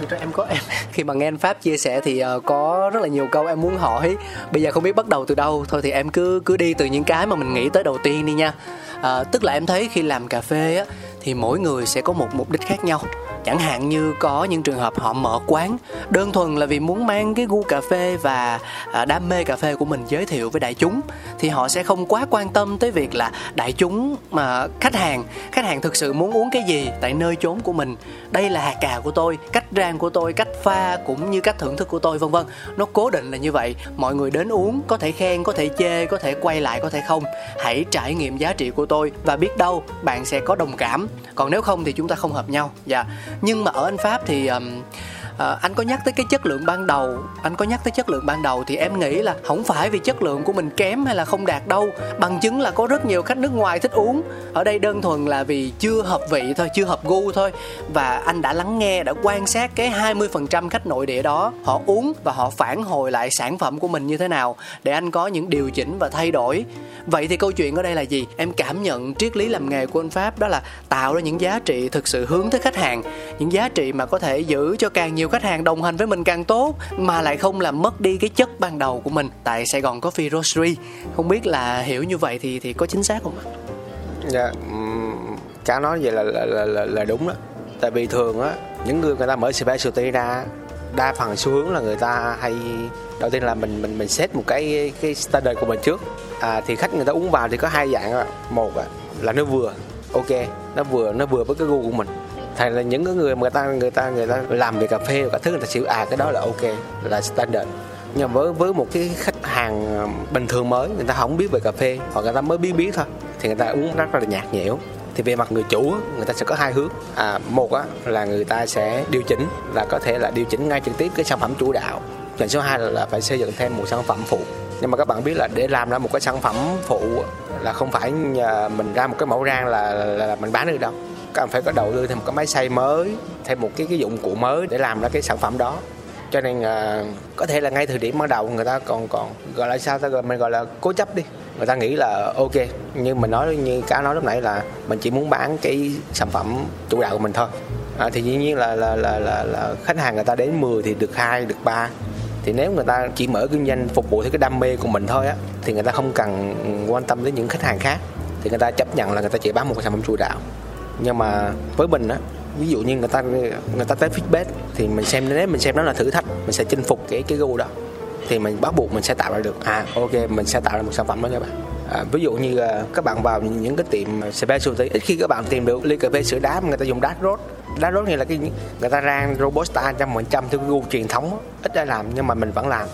Thực ra em có em khi mà nghe anh Pháp chia sẻ thì uh, có rất là nhiều câu em muốn hỏi. Bây giờ không biết bắt đầu từ đâu, thôi thì em cứ cứ đi từ những cái mà mình nghĩ tới đầu tiên đi nha. Uh, tức là em thấy khi làm cà phê á, thì mỗi người sẽ có một mục đích khác nhau. Chẳng hạn như có những trường hợp họ mở quán đơn thuần là vì muốn mang cái gu cà phê và đam mê cà phê của mình giới thiệu với đại chúng, thì họ sẽ không quá quan tâm tới việc là đại chúng mà khách hàng khách hàng thực sự muốn uống cái gì tại nơi chốn của mình. Đây là hạt cà của tôi, cách rang của tôi, cách pha cũng như cách thưởng thức của tôi, vân vân. Nó cố định là như vậy. Mọi người đến uống có thể khen, có thể chê, có thể quay lại, có thể không. Hãy trải nghiệm giá trị của tôi và biết đâu bạn sẽ có đồng cảm. Còn nếu không thì chúng ta không hợp nhau. Dạ. Nhưng mà ở anh Pháp thì um, uh, anh có nhắc tới cái chất lượng ban đầu anh có nhắc tới chất lượng ban đầu thì em nghĩ là không phải vì chất lượng của mình kém hay là không đạt đâu. Bằng chứng là có rất nhiều khách nước ngoài thích uống. Ở đây đơn thuần là vì chưa hợp vị thôi, chưa hợp gu thôi. Và anh đã lắng nghe, đã quan sát cái hai mươi phần trăm khách nội địa đó họ uống và họ phản hồi lại sản phẩm của mình như thế nào để anh có những điều chỉnh và thay đổi. Vậy thì câu chuyện ở đây là gì? Em cảm nhận triết lý làm nghề của anh Pháp đó là tạo ra những giá trị thực sự hướng tới khách hàng, những giá trị mà có thể giữ cho càng nhiều khách hàng đồng hành với mình càng tốt, mà lại không làm mất đi cái chất ban đầu của mình tại Saigon Coffee Roastery. Không biết là hiểu như vậy thì thì có chính xác không ạ? Dạ, cháu nói vậy là là, là là là đúng đó. Tại vì thường á, những người người ta mở specialty ra, đa phần xu hướng là người ta hay đầu tiên là mình mình mình set một cái cái standard của mình trước. À, thì khách người ta uống vào thì có hai dạng ạ. Một là nó vừa, ok, nó vừa nó vừa với cái gu của mình. Thành là những cái người mà người ta người ta người ta làm về cà phê và các thứ người ta chịu à cái đó là ok, là standard. Nhưng với với một cái khách hàng bình thường mới, người ta không biết về cà phê hoặc người ta mới biết biết thôi, thì người ta uống rất là nhạt nhẽo. Thì về mặt người chủ người ta sẽ có hai hướng. À, một á là người ta sẽ điều chỉnh, là có thể là điều chỉnh ngay trực tiếp cái sản phẩm chủ đạo. Chuyện số hai là, là phải xây dựng thêm một sản phẩm phụ. Nhưng mà các bạn biết là để làm ra một cái sản phẩm phụ là không phải mình ra một cái mẫu rang là, là, là mình bán được đâu. Các bạn phải có đầu tư thêm một cái máy xay mới, thêm một cái, cái dụng cụ mới để làm ra cái sản phẩm đó. Cho nên à, có thể là ngay thời điểm ban đầu người ta còn còn gọi là sao ta gọi mình gọi là cố chấp đi. Người ta nghĩ là ok, nhưng mình nói như cá nói lúc nãy là mình chỉ muốn bán cái sản phẩm chủ đạo của mình thôi. À, thì dĩ nhiên là là, là là là khách hàng người ta đến mười thì được hai, được ba. Thì nếu người ta chỉ mở kinh doanh phục vụ theo cái đam mê của mình thôi á, thì người ta không cần quan tâm đến những khách hàng khác. Thì người ta chấp nhận là người ta chỉ bán một cái sản phẩm chủ đạo. Nhưng mà với mình á, ví dụ như người ta người ta tới feedback thì mình xem, nếu mình xem nó là thử thách, mình sẽ chinh phục cái cái gu đó, thì mình bắt buộc mình sẽ tạo ra được à ok mình sẽ tạo ra một sản phẩm đó các bạn. À, ví dụ như các bạn vào những cái tiệm specialty, ít khi các bạn tìm được ly cà phê sữa đá mà người ta dùng dark roast. Dark roast nghĩa là cái người ta rang robusta một trăm phần trăm theo cái gu truyền thống đó. Ít ai làm nhưng mà mình vẫn làm.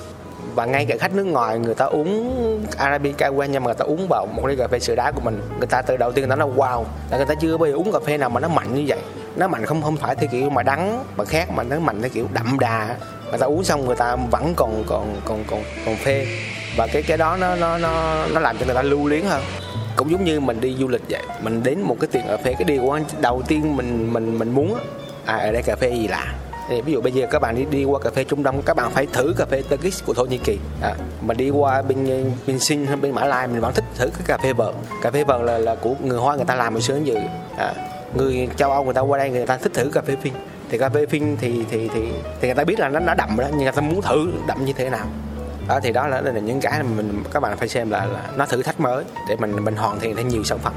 Và ngay cả khách nước ngoài người ta uống Arabica quen, nhưng mà người ta uống vào một ly cà phê sữa đá của mình, người ta từ đầu tiên người ta nói wow, là người ta chưa bao giờ uống cà phê nào mà nó mạnh như vậy. Nó mạnh không không phải theo kiểu mà đắng mà khác, mà nó mạnh theo kiểu đậm đà. Người ta uống xong người ta vẫn còn còn còn còn còn phê, và cái cái đó nó nó nó nó làm cho người ta lưu luyến hơn. Cũng giống như mình đi du lịch vậy, mình đến một cái tiệm cà phê, cái điều quan đầu tiên mình mình mình muốn à ở đây cà phê gì lạ. Thì ví dụ bây giờ các bạn đi đi qua cà phê Trung Đông, các bạn phải thử cà phê Turkish của Thổ Nhĩ Kỳ. À, mà đi qua bên bên Sinh hay bên Mã Lai mình vẫn thích thử cái cà phê vợn. Cà phê vợn là là của người Hoa người ta làm hồi xưa như. À, người châu Âu người ta qua đây người ta thích thử cà phê Phin. Thì cà phê Phin thì thì thì thì người ta biết là nó đã đậm đó, nhưng người ta muốn thử đậm như thế nào. Đó, thì đó là, là những cái mình các bạn phải xem là, là nó thử thách mới để mình mình hoàn thiện thêm nhiều sản phẩm.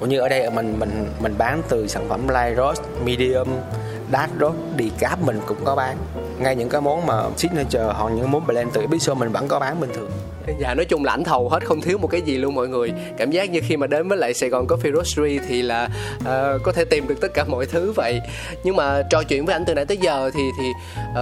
Cũng như ở đây mình mình mình bán từ sản phẩm light roast, medium, dark roast, decaf mình cũng có bán. Ngay những cái món mà signature hoặc những món blend từ espresso mình vẫn có bán bình thường. Dạ, nói chung là ảnh thầu hết, không thiếu một cái gì luôn mọi người. Cảm giác như khi mà đến với lại Saigon Coffee Roastery thì là uh, có thể tìm được tất cả mọi thứ vậy. Nhưng mà trò chuyện với anh từ nãy tới giờ thì thì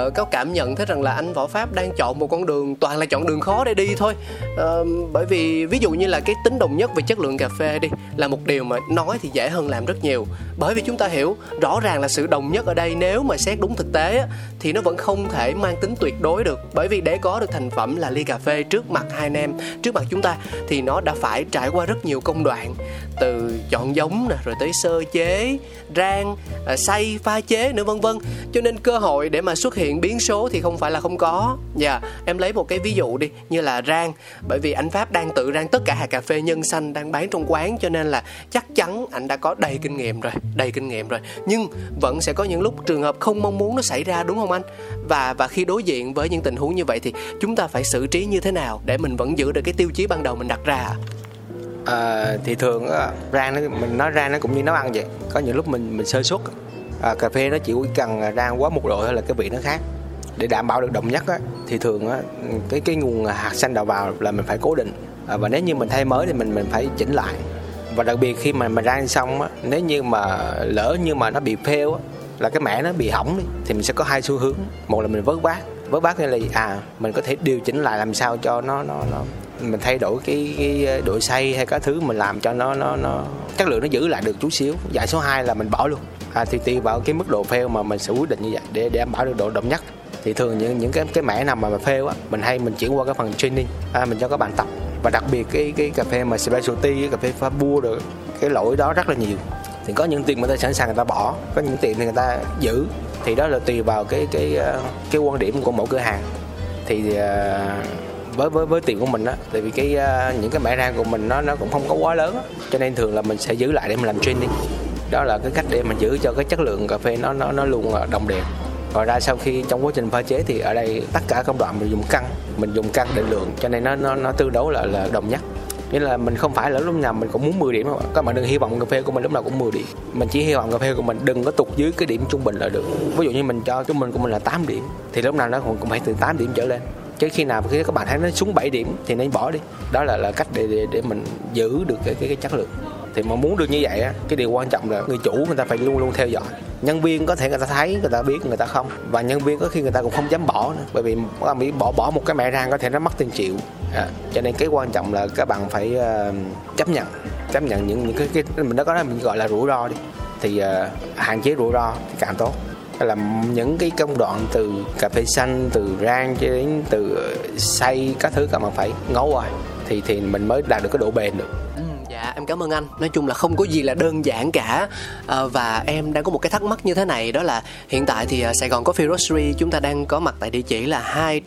uh, có cảm nhận thấy rằng là anh Võ Pháp đang chọn một con đường toàn là chọn đường khó để đi thôi. Uh, bởi vì ví dụ như là cái tính đồng nhất về chất lượng cà phê đi là một điều mà nói thì dễ hơn làm rất nhiều. Bởi vì chúng ta hiểu rõ ràng là sự đồng nhất ở đây nếu mà xét đúng thực tế á, thì nó vẫn không thể mang tính tuyệt đối được. Bởi vì để có được thành phẩm là ly cà phê trước mặt hai anh em trước mặt chúng ta thì nó đã phải trải qua rất nhiều công đoạn, từ chọn giống nè, rồi tới sơ chế, rang, xay, pha chế nữa vân vân. Cho nên cơ hội để mà xuất hiện biến số thì không phải là không có. Dạ, yeah, em lấy một cái ví dụ đi, như là rang, bởi vì anh Pháp đang tự rang tất cả hạt cà phê nhân xanh đang bán trong quán, cho nên là chắc chắn anh đã có đầy kinh nghiệm rồi, đầy kinh nghiệm rồi. Nhưng vẫn sẽ có những lúc trường hợp không mong muốn nó xảy ra, đúng không anh? Và và khi đối diện với những tình huống như vậy thì chúng ta phải xử trí như thế nào để mình vẫn giữ được cái tiêu chí ban đầu mình đặt ra? À, thì thường á, rang nó, mình nói rang nó cũng như nấu ăn vậy, có những lúc mình mình sơ suất. À, cà phê nó chỉ cần rang quá một độ thôi là cái vị nó khác. Để đảm bảo được đậm nhất á, thì thường á, cái cái nguồn hạt xanh đầu vào là mình phải cố định. À, và nếu như mình thay mới thì mình mình phải chỉnh lại. Và đặc biệt khi mà mình rang xong á, nếu như mà lỡ như mà nó bị fail á, là cái mẻ nó bị hỏng đi, thì mình sẽ có hai xu hướng. Một là mình vớt vát, vớt vát nghĩa là à mình có thể điều chỉnh lại làm sao cho nó nó nó mình thay đổi cái, cái độ xay hay các thứ, mình làm cho nó nó nó chất lượng nó giữ lại được chút xíu. Giải số hai là mình bỏ luôn. À, thì tùy vào cái mức độ fail mà mình sẽ quyết định như vậy để để đảm bảo được độ đậm nhất. Thì thường những những cái cái mẻ nào mà, mà fail á, mình hay mình chuyển qua cái phần training, à, mình cho các bạn tập. Và đặc biệt cái cái cà phê mà specialty, cà phê pha bua được cái lỗi đó rất là nhiều. Thì có những tiệm người ta sẵn sàng người ta bỏ, có những tiệm thì người ta giữ. Thì đó là tùy vào cái cái cái quan điểm của mỗi cửa hàng. Thì với với với tiệm của mình á, tại vì cái những cái mẻ rang của mình nó nó cũng không có quá lớn á, cho nên thường là mình sẽ giữ lại để mình làm training. Đó là cái cách để mình giữ cho cái chất lượng cà phê nó nó nó luôn đồng đều. Ngoài ra sau khi trong quá trình pha chế thì ở đây tất cả công đoạn mình dùng cân, mình dùng cân để lượng, cho nên nó nó nó tương đối là là đồng nhất. Nghĩa là mình không phải là lúc nào mình cũng muốn mười điểm đâu. Các bạn đừng hy vọng cà phê của mình lúc nào cũng mười điểm. Mình chỉ hy vọng cà phê của mình đừng có tụt dưới cái điểm trung bình là được. Ví dụ như mình cho trung bình của mình là tám điểm thì lúc nào nó cũng phải từ tám điểm trở lên. Chứ khi nào khi các bạn thấy nó xuống bảy điểm thì nên bỏ đi. Đó là là cách để để, để mình giữ được cái, cái cái chất lượng. Thì mà muốn được như vậy á, cái điều quan trọng là người chủ người ta phải luôn luôn theo dõi. Nhân viên có thể người ta thấy, người ta biết, người ta không. Và nhân viên có khi người ta cũng không dám bỏ nữa, bởi vì bỏ bỏ một cái mẻ rang có thể nó mất tiền triệu. À, cho nên cái quan trọng là các bạn phải uh, chấp nhận, chấp nhận những, những cái, cái mình đã có, mình gọi là rủi ro đi. Thì uh, hạn chế rủi ro thì càng tốt. Là những cái công đoạn từ cà phê xanh, từ rang cho đến từ xay các thứ các bạn phải ngấu rồi thì thì mình mới đạt được cái độ bền được. Dạ, em cảm ơn anh. Nói chung là không có gì là đơn giản cả. à, Và em đang có một cái thắc mắc như thế này. Đó là hiện tại thì uh, Sài Gòn Coffee Roastery chúng ta đang có mặt tại địa chỉ là hai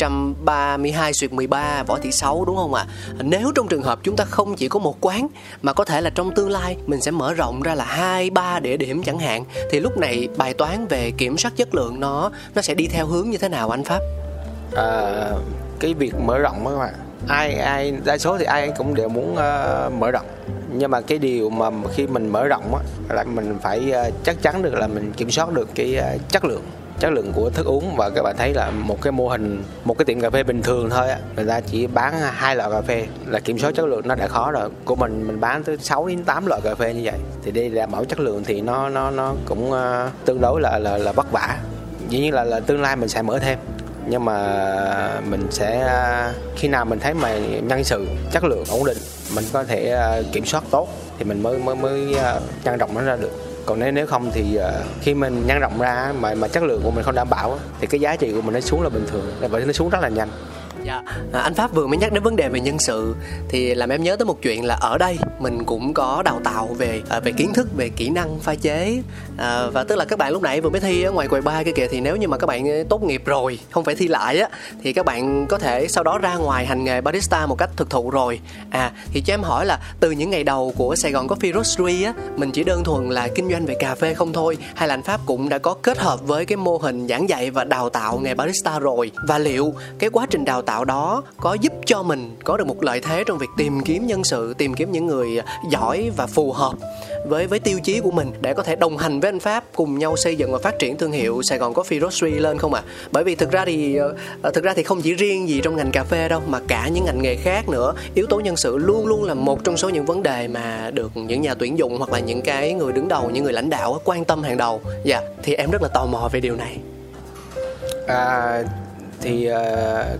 ba hai xuyệt mười ba Võ Thị Sáu, đúng không ạ? à? Nếu trong trường hợp chúng ta không chỉ có một quán mà có thể là trong tương lai mình sẽ mở rộng ra là hai ba địa điểm chẳng hạn, thì lúc này bài toán về kiểm soát chất lượng nó Nó sẽ đi theo hướng như thế nào anh Pháp? à, Cái việc mở rộng đó các bạn, ai ai đa số thì ai cũng đều muốn uh, mở rộng, nhưng mà cái điều mà khi mình mở rộng á là mình phải uh, chắc chắn được là mình kiểm soát được cái uh, chất lượng chất lượng của thức uống. Và các bạn thấy là một cái mô hình, một cái tiệm cà phê bình thường thôi á, người ta chỉ bán hai loại cà phê là kiểm soát chất lượng nó đã khó rồi. Của mình mình bán tới sáu đến tám loại cà phê như vậy thì đây là mẫu chất lượng thì nó nó nó cũng uh, tương đối là là là vất vả. Dĩ nhiên là là tương lai mình sẽ mở thêm, nhưng mà mình sẽ khi nào mình thấy mà nhân sự chất lượng ổn định, mình có thể kiểm soát tốt thì mình mới mới mới nhân rộng nó ra được. Còn nếu nếu không thì khi mình nhân rộng ra mà mà chất lượng của mình không đảm bảo thì cái giá trị của mình nó xuống là bình thường, là bởi nó xuống rất là nhanh. Dạ. À, anh Pháp vừa mới nhắc đến vấn đề về nhân sự thì làm em nhớ tới một chuyện là ở đây mình cũng có đào tạo về à, về kiến thức, về kỹ năng pha chế. à, Và tức là các bạn lúc nãy vừa mới thi ở ngoài quầy bar kia kìa, thì nếu như mà các bạn tốt nghiệp rồi, không phải thi lại á, thì các bạn có thể sau đó ra ngoài hành nghề barista một cách thực thụ rồi. À thì cho em hỏi là từ những ngày đầu của Sài Gòn Coffee Roastery á, mình chỉ đơn thuần là kinh doanh về cà phê không thôi, hay là anh Pháp cũng đã có kết hợp với cái mô hình giảng dạy và đào tạo nghề barista rồi? Và liệu cái quá trình đào tạo tạo đó có giúp cho mình có được một lợi thế trong việc tìm kiếm nhân sự, tìm kiếm những người giỏi và phù hợp với với tiêu chí của mình để có thể đồng hành với anh Pháp cùng nhau xây dựng và phát triển thương hiệu Sài Gòn Coffee Roastery lên không ạ? À? Bởi vì thực ra thì thực ra thì không chỉ riêng gì trong ngành cà phê đâu, mà cả những ngành nghề khác nữa, yếu tố nhân sự luôn luôn là một trong số những vấn đề mà được những nhà tuyển dụng hoặc là những cái người đứng đầu, những người lãnh đạo quan tâm hàng đầu. Dạ, yeah, thì em rất là tò mò về điều này. À, thì uh,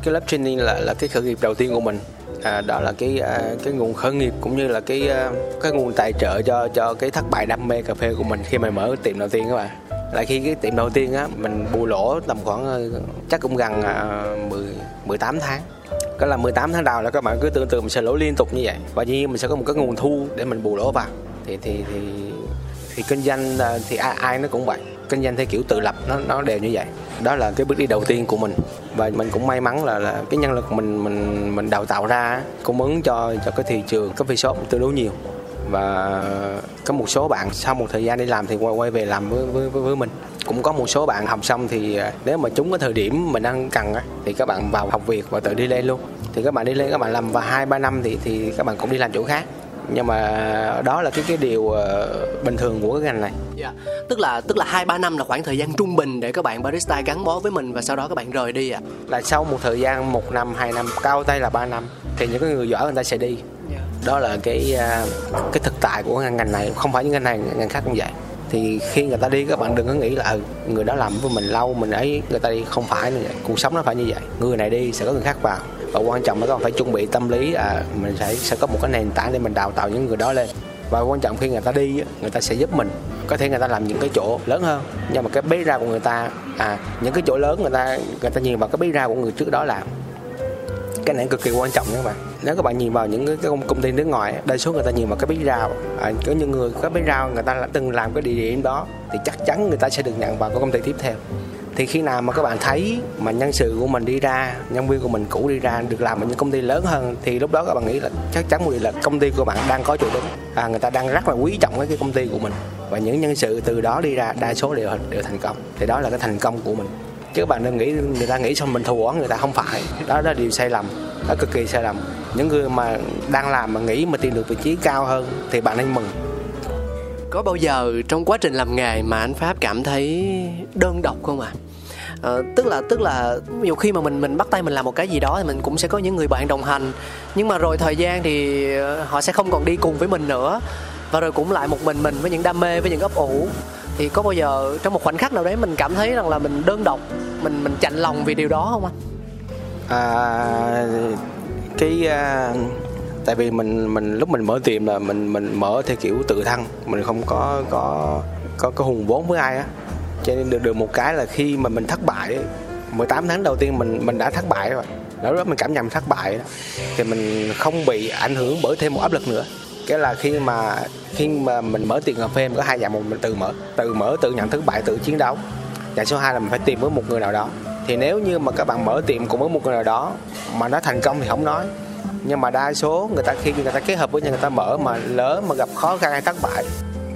cái lớp training là là cái khởi nghiệp đầu tiên của mình. À, đó là cái uh, cái nguồn khởi nghiệp cũng như là cái uh, cái nguồn tài trợ cho cho cái thất bại đam mê cà phê của mình khi mà mở cái tiệm đầu tiên các bạn. Là khi cái tiệm đầu tiên á, mình bù lỗ tầm khoảng uh, chắc cũng gần uh, mười, mười tám tháng. Cái là mười tám tháng đầu là các bạn cứ tưởng tượng mình sẽ lỗ liên tục như vậy, và dĩ nhiên mình sẽ có một cái nguồn thu để mình bù lỗ vào. Thì thì thì thì kinh doanh thì ai, ai nó cũng vậy, kinh doanh theo kiểu tự lập nó nó đều như vậy. Đó là cái bước đi đầu tiên của mình, và mình cũng may mắn là, là cái nhân lực mình mình mình đào tạo ra cung ứng cho cho cái thị trường coffee shop tương đối nhiều. Và có một số bạn sau một thời gian đi làm thì quay quay về làm với với với mình. Cũng có một số bạn học xong thì nếu mà trúng cái thời điểm mình đang cần á thì các bạn vào học việc và tự đi lên luôn. Thì các bạn đi lên, các bạn làm và hai ba năm thì thì các bạn cũng đi làm chỗ khác. Nhưng mà đó là cái cái điều uh, bình thường của cái ngành này. Yeah. Tức là tức là hai ba năm là khoảng thời gian trung bình để các bạn barista gắn bó với mình và sau đó các bạn rời đi ạ. À? Là sau một thời gian một năm, hai năm, cao tay là ba năm thì những cái người giỏi người ta sẽ đi. Yeah. Đó là cái uh, cái thực tại của ngành này, không phải những ngành này ngành khác cũng vậy. Thì khi người ta đi các bạn đừng có nghĩ là người đó làm với mình lâu mình ấy người ta đi, không phải như vậy. Cuộc sống nó phải như vậy, người này đi sẽ có người khác vào, và quan trọng là các bạn phải chuẩn bị tâm lý à mình sẽ sẽ có một cái nền tảng để mình đào tạo những người đó lên. Và quan trọng khi người ta đi người ta sẽ giúp mình, có thể người ta làm những cái chỗ lớn hơn, nhưng mà cái bế ra của người ta à những cái chỗ lớn người ta người ta nhìn vào cái bế ra của người trước đó làm, cái này cực kỳ quan trọng các bạn. Nếu các bạn nhìn vào những cái công ty nước ngoài, đa số người ta nhìn vào cái background, à, có những người có background người ta đã từng làm cái địa điểm đó thì chắc chắn người ta sẽ được nhận vào cái công ty tiếp theo. Thì khi nào mà các bạn thấy mà nhân sự của mình đi ra, nhân viên của mình cũ đi ra được làm ở những công ty lớn hơn thì lúc đó các bạn nghĩ là chắc chắn là công ty của bạn đang có chỗ đứng, à, người ta đang rất là quý trọng cái công ty của mình, và những nhân sự từ đó đi ra đa số đều đều thành công. Thì đó là cái thành công của mình. Chứ các bạn đừng nghĩ người ta nghĩ xong mình thù oán người ta, không phải. Đó là điều sai lầm, đó cực kỳ sai lầm. Những người mà đang làm mà nghĩ mà tìm được vị trí cao hơn thì bạn nên mừng. Có bao giờ trong quá trình làm nghề mà anh Pháp cảm thấy đơn độc không ạ? À? À, tức là tức là nhiều khi mà mình mình bắt tay mình làm một cái gì đó thì mình cũng sẽ có những người bạn đồng hành, nhưng mà rồi thời gian thì họ sẽ không còn đi cùng với mình nữa, và rồi cũng lại một mình mình với những đam mê, với những ấp ủ. Thì có bao giờ trong một khoảnh khắc nào đấy mình cảm thấy rằng là mình đơn độc, mình mình chạnh lòng vì điều đó không anh? À, cái à, tại vì mình mình lúc mình mở tiệm là mình mình mở theo kiểu tự thân, mình không có có có, có hùng vốn với ai á, cho nên được được một cái là khi mà mình thất bại, mười tám tháng đầu tiên mình mình đã thất bại rồi, lúc đó mình cảm nhận thất bại đó, thì mình không bị ảnh hưởng bởi thêm một áp lực nữa. Cái là khi mà khi mà mình mở tiệm cà phê mình có hai dạng, một mình tự mở tự mở tự nhận thất bại, tự chiến đấu. Dạng số hai là mình phải tìm với một người nào đó. Thì nếu như mà các bạn mở tiệm cùng với một người nào đó mà nó thành công thì không nói, nhưng mà đa số người ta khi người ta kết hợp với nhau, người ta mở mà lỡ mà gặp khó khăn hay thất bại,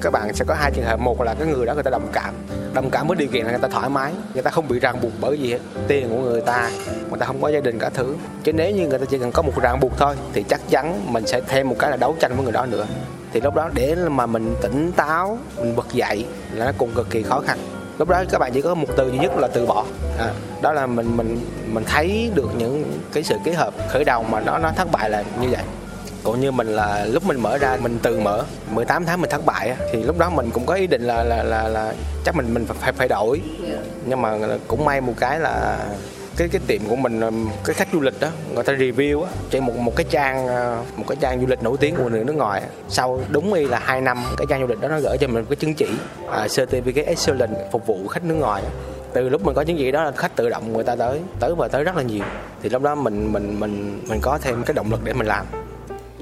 các bạn sẽ có hai trường hợp. Một là cái người đó người ta đồng cảm đồng cảm với điều kiện là người ta thoải mái, người ta không bị ràng buộc bởi gì hết, tiền của người ta, người ta không có gia đình cả thứ. Chứ nếu như người ta chỉ cần có một ràng buộc thôi thì chắc chắn mình sẽ thêm một cái là đấu tranh với người đó nữa. Thì lúc đó để mà mình tỉnh táo, mình bật dậy là nó cũng cực kỳ khó khăn. Lúc đó các bạn chỉ có một từ duy nhất là từ bỏ. À, đó là mình mình mình thấy được những cái sự kết hợp khởi đầu mà nó nó thất bại là như vậy. Còn như mình là lúc mình mở ra mình tự mở, mười tám tháng mình thất bại thì lúc đó mình cũng có ý định là là là, là chắc mình mình phải phải đổi. Nhưng mà cũng may một cái là cái cái tiệm của mình, cái khách du lịch đó người ta review á, trên một một cái trang một cái trang du lịch nổi tiếng của người nước ngoài, sau đúng y là hai năm cái trang du lịch đó nó gửi cho mình một cái chứng chỉ à, certificate excellent phục vụ khách nước ngoài. Từ lúc mình có chứng chỉ đó là khách tự động người ta tới tới và tới rất là nhiều. Thì lúc đó mình mình mình mình có thêm cái động lực để mình làm.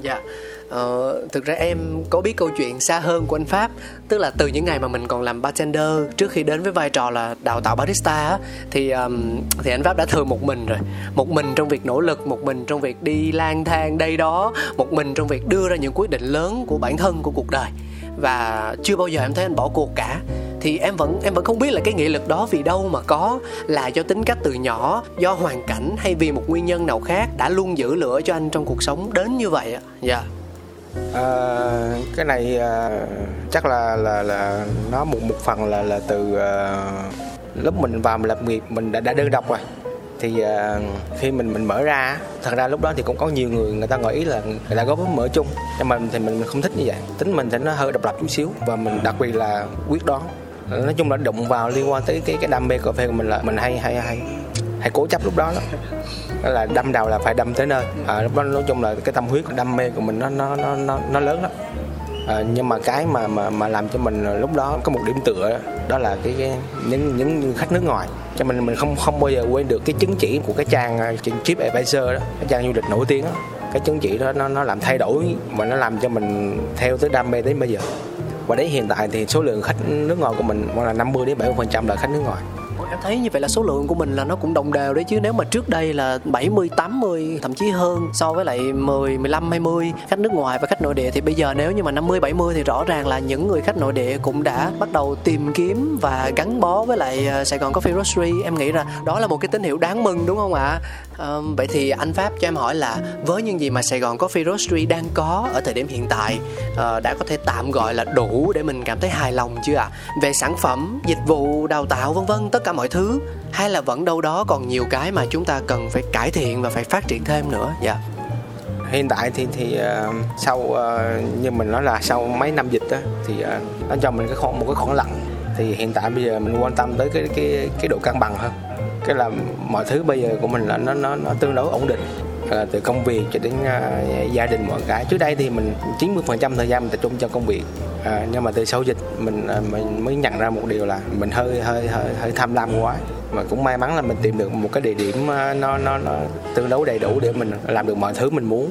Dạ, ờ, thực ra em có biết câu chuyện xa hơn của anh Pháp. Tức là từ những ngày mà mình còn làm bartender, trước khi đến với vai trò là đào tạo barista á, thì, um, thì anh Pháp đã thường một mình rồi. Một mình trong việc nỗ lực, một mình trong việc đi lang thang đây đó, một mình trong việc đưa ra những quyết định lớn của bản thân, của cuộc đời. Và chưa bao giờ em thấy anh bỏ cuộc cả. Thì em vẫn em vẫn không biết là cái nghị lực đó vì đâu mà có, là do tính cách từ nhỏ, do hoàn cảnh hay vì một nguyên nhân nào khác đã luôn giữ lửa cho anh trong cuộc sống đến như vậy ạ? Dạ. À, cái này à, chắc là là là nó một một phần là là từ à, lúc mình vào mình lập nghiệp mình đã đã đơn độc rồi. Thì à, khi mình mình mở ra, thật ra lúc đó thì cũng có nhiều người người ta ngỏ ý là người ta góp vốn mở chung, nhưng mà thì mình không thích như vậy. Tính mình thì nó hơi độc lập chút xíu, và mình đặc biệt là quyết đoán. Nói chung là đụng vào liên quan tới cái cái đam mê cà phê của mình là mình hay hay hay hay cố chấp lúc đó lắm. Đó là đâm đầu là phải đâm tới nơi. À, lúc đó nói chung là cái tâm huyết đam mê của mình nó nó nó nó lớn lắm. à, nhưng mà cái mà mà mà làm cho mình lúc đó có một điểm tựa đó là cái, cái những những khách nước ngoài, cho mình mình không không bao giờ quên được cái chứng chỉ của cái trang Trip Advisor đó, cái trang du lịch nổi tiếng đó. Cái chứng chỉ đó nó nó làm thay đổi và nó làm cho mình theo tới đam mê đến bây giờ. Và đến hiện tại thì số lượng khách nước ngoài của mình là năm mươi đến bảy mươi phần trăm là khách nước ngoài. Em thấy như vậy là số lượng của mình là nó cũng đồng đều đấy chứ, nếu mà trước đây là bảy mươi, tám mươi thậm chí hơn so với lại mười, mười lăm, hai mươi khách nước ngoài và khách nội địa, thì bây giờ nếu như mà năm mươi, bảy mươi thì rõ ràng là những người khách nội địa cũng đã bắt đầu tìm kiếm và gắn bó với lại Saigon Coffee Roastery. Em nghĩ là đó là một cái tín hiệu đáng mừng, đúng không ạ? À, vậy thì anh Pháp cho em hỏi là với những gì mà Saigon Coffee Roastery đang có ở thời điểm hiện tại à, đã có thể tạm gọi là đủ để mình cảm thấy hài lòng chưa ạ? À? Về sản phẩm, dịch vụ, đào tạo vân vân, tất cả mọi thứ, hay là vẫn đâu đó còn nhiều cái mà chúng ta cần phải cải thiện và phải phát triển thêm nữa? Dạ. Hiện tại thì thì uh, sau uh, như mình nói là sau mấy năm dịch đó, thì uh, nó cho mình cái khoảng một cái khoảng lặng, thì hiện tại bây giờ mình quan tâm tới cái cái cái độ cân bằng hơn. Cái là mọi thứ bây giờ của mình là nó nó nó tương đối ổn định, là từ công việc cho đến uh, gia đình mọi cái. Trước đây thì mình chín mươi phần trăm thời gian mình tập trung cho công việc. À, nhưng mà từ sau dịch mình mình mới nhận ra một điều là mình hơi hơi hơi hơi tham lam quá, mà cũng may mắn là mình tìm được một cái địa điểm nó nó nó tương đối đầy đủ để mình làm được mọi thứ mình muốn.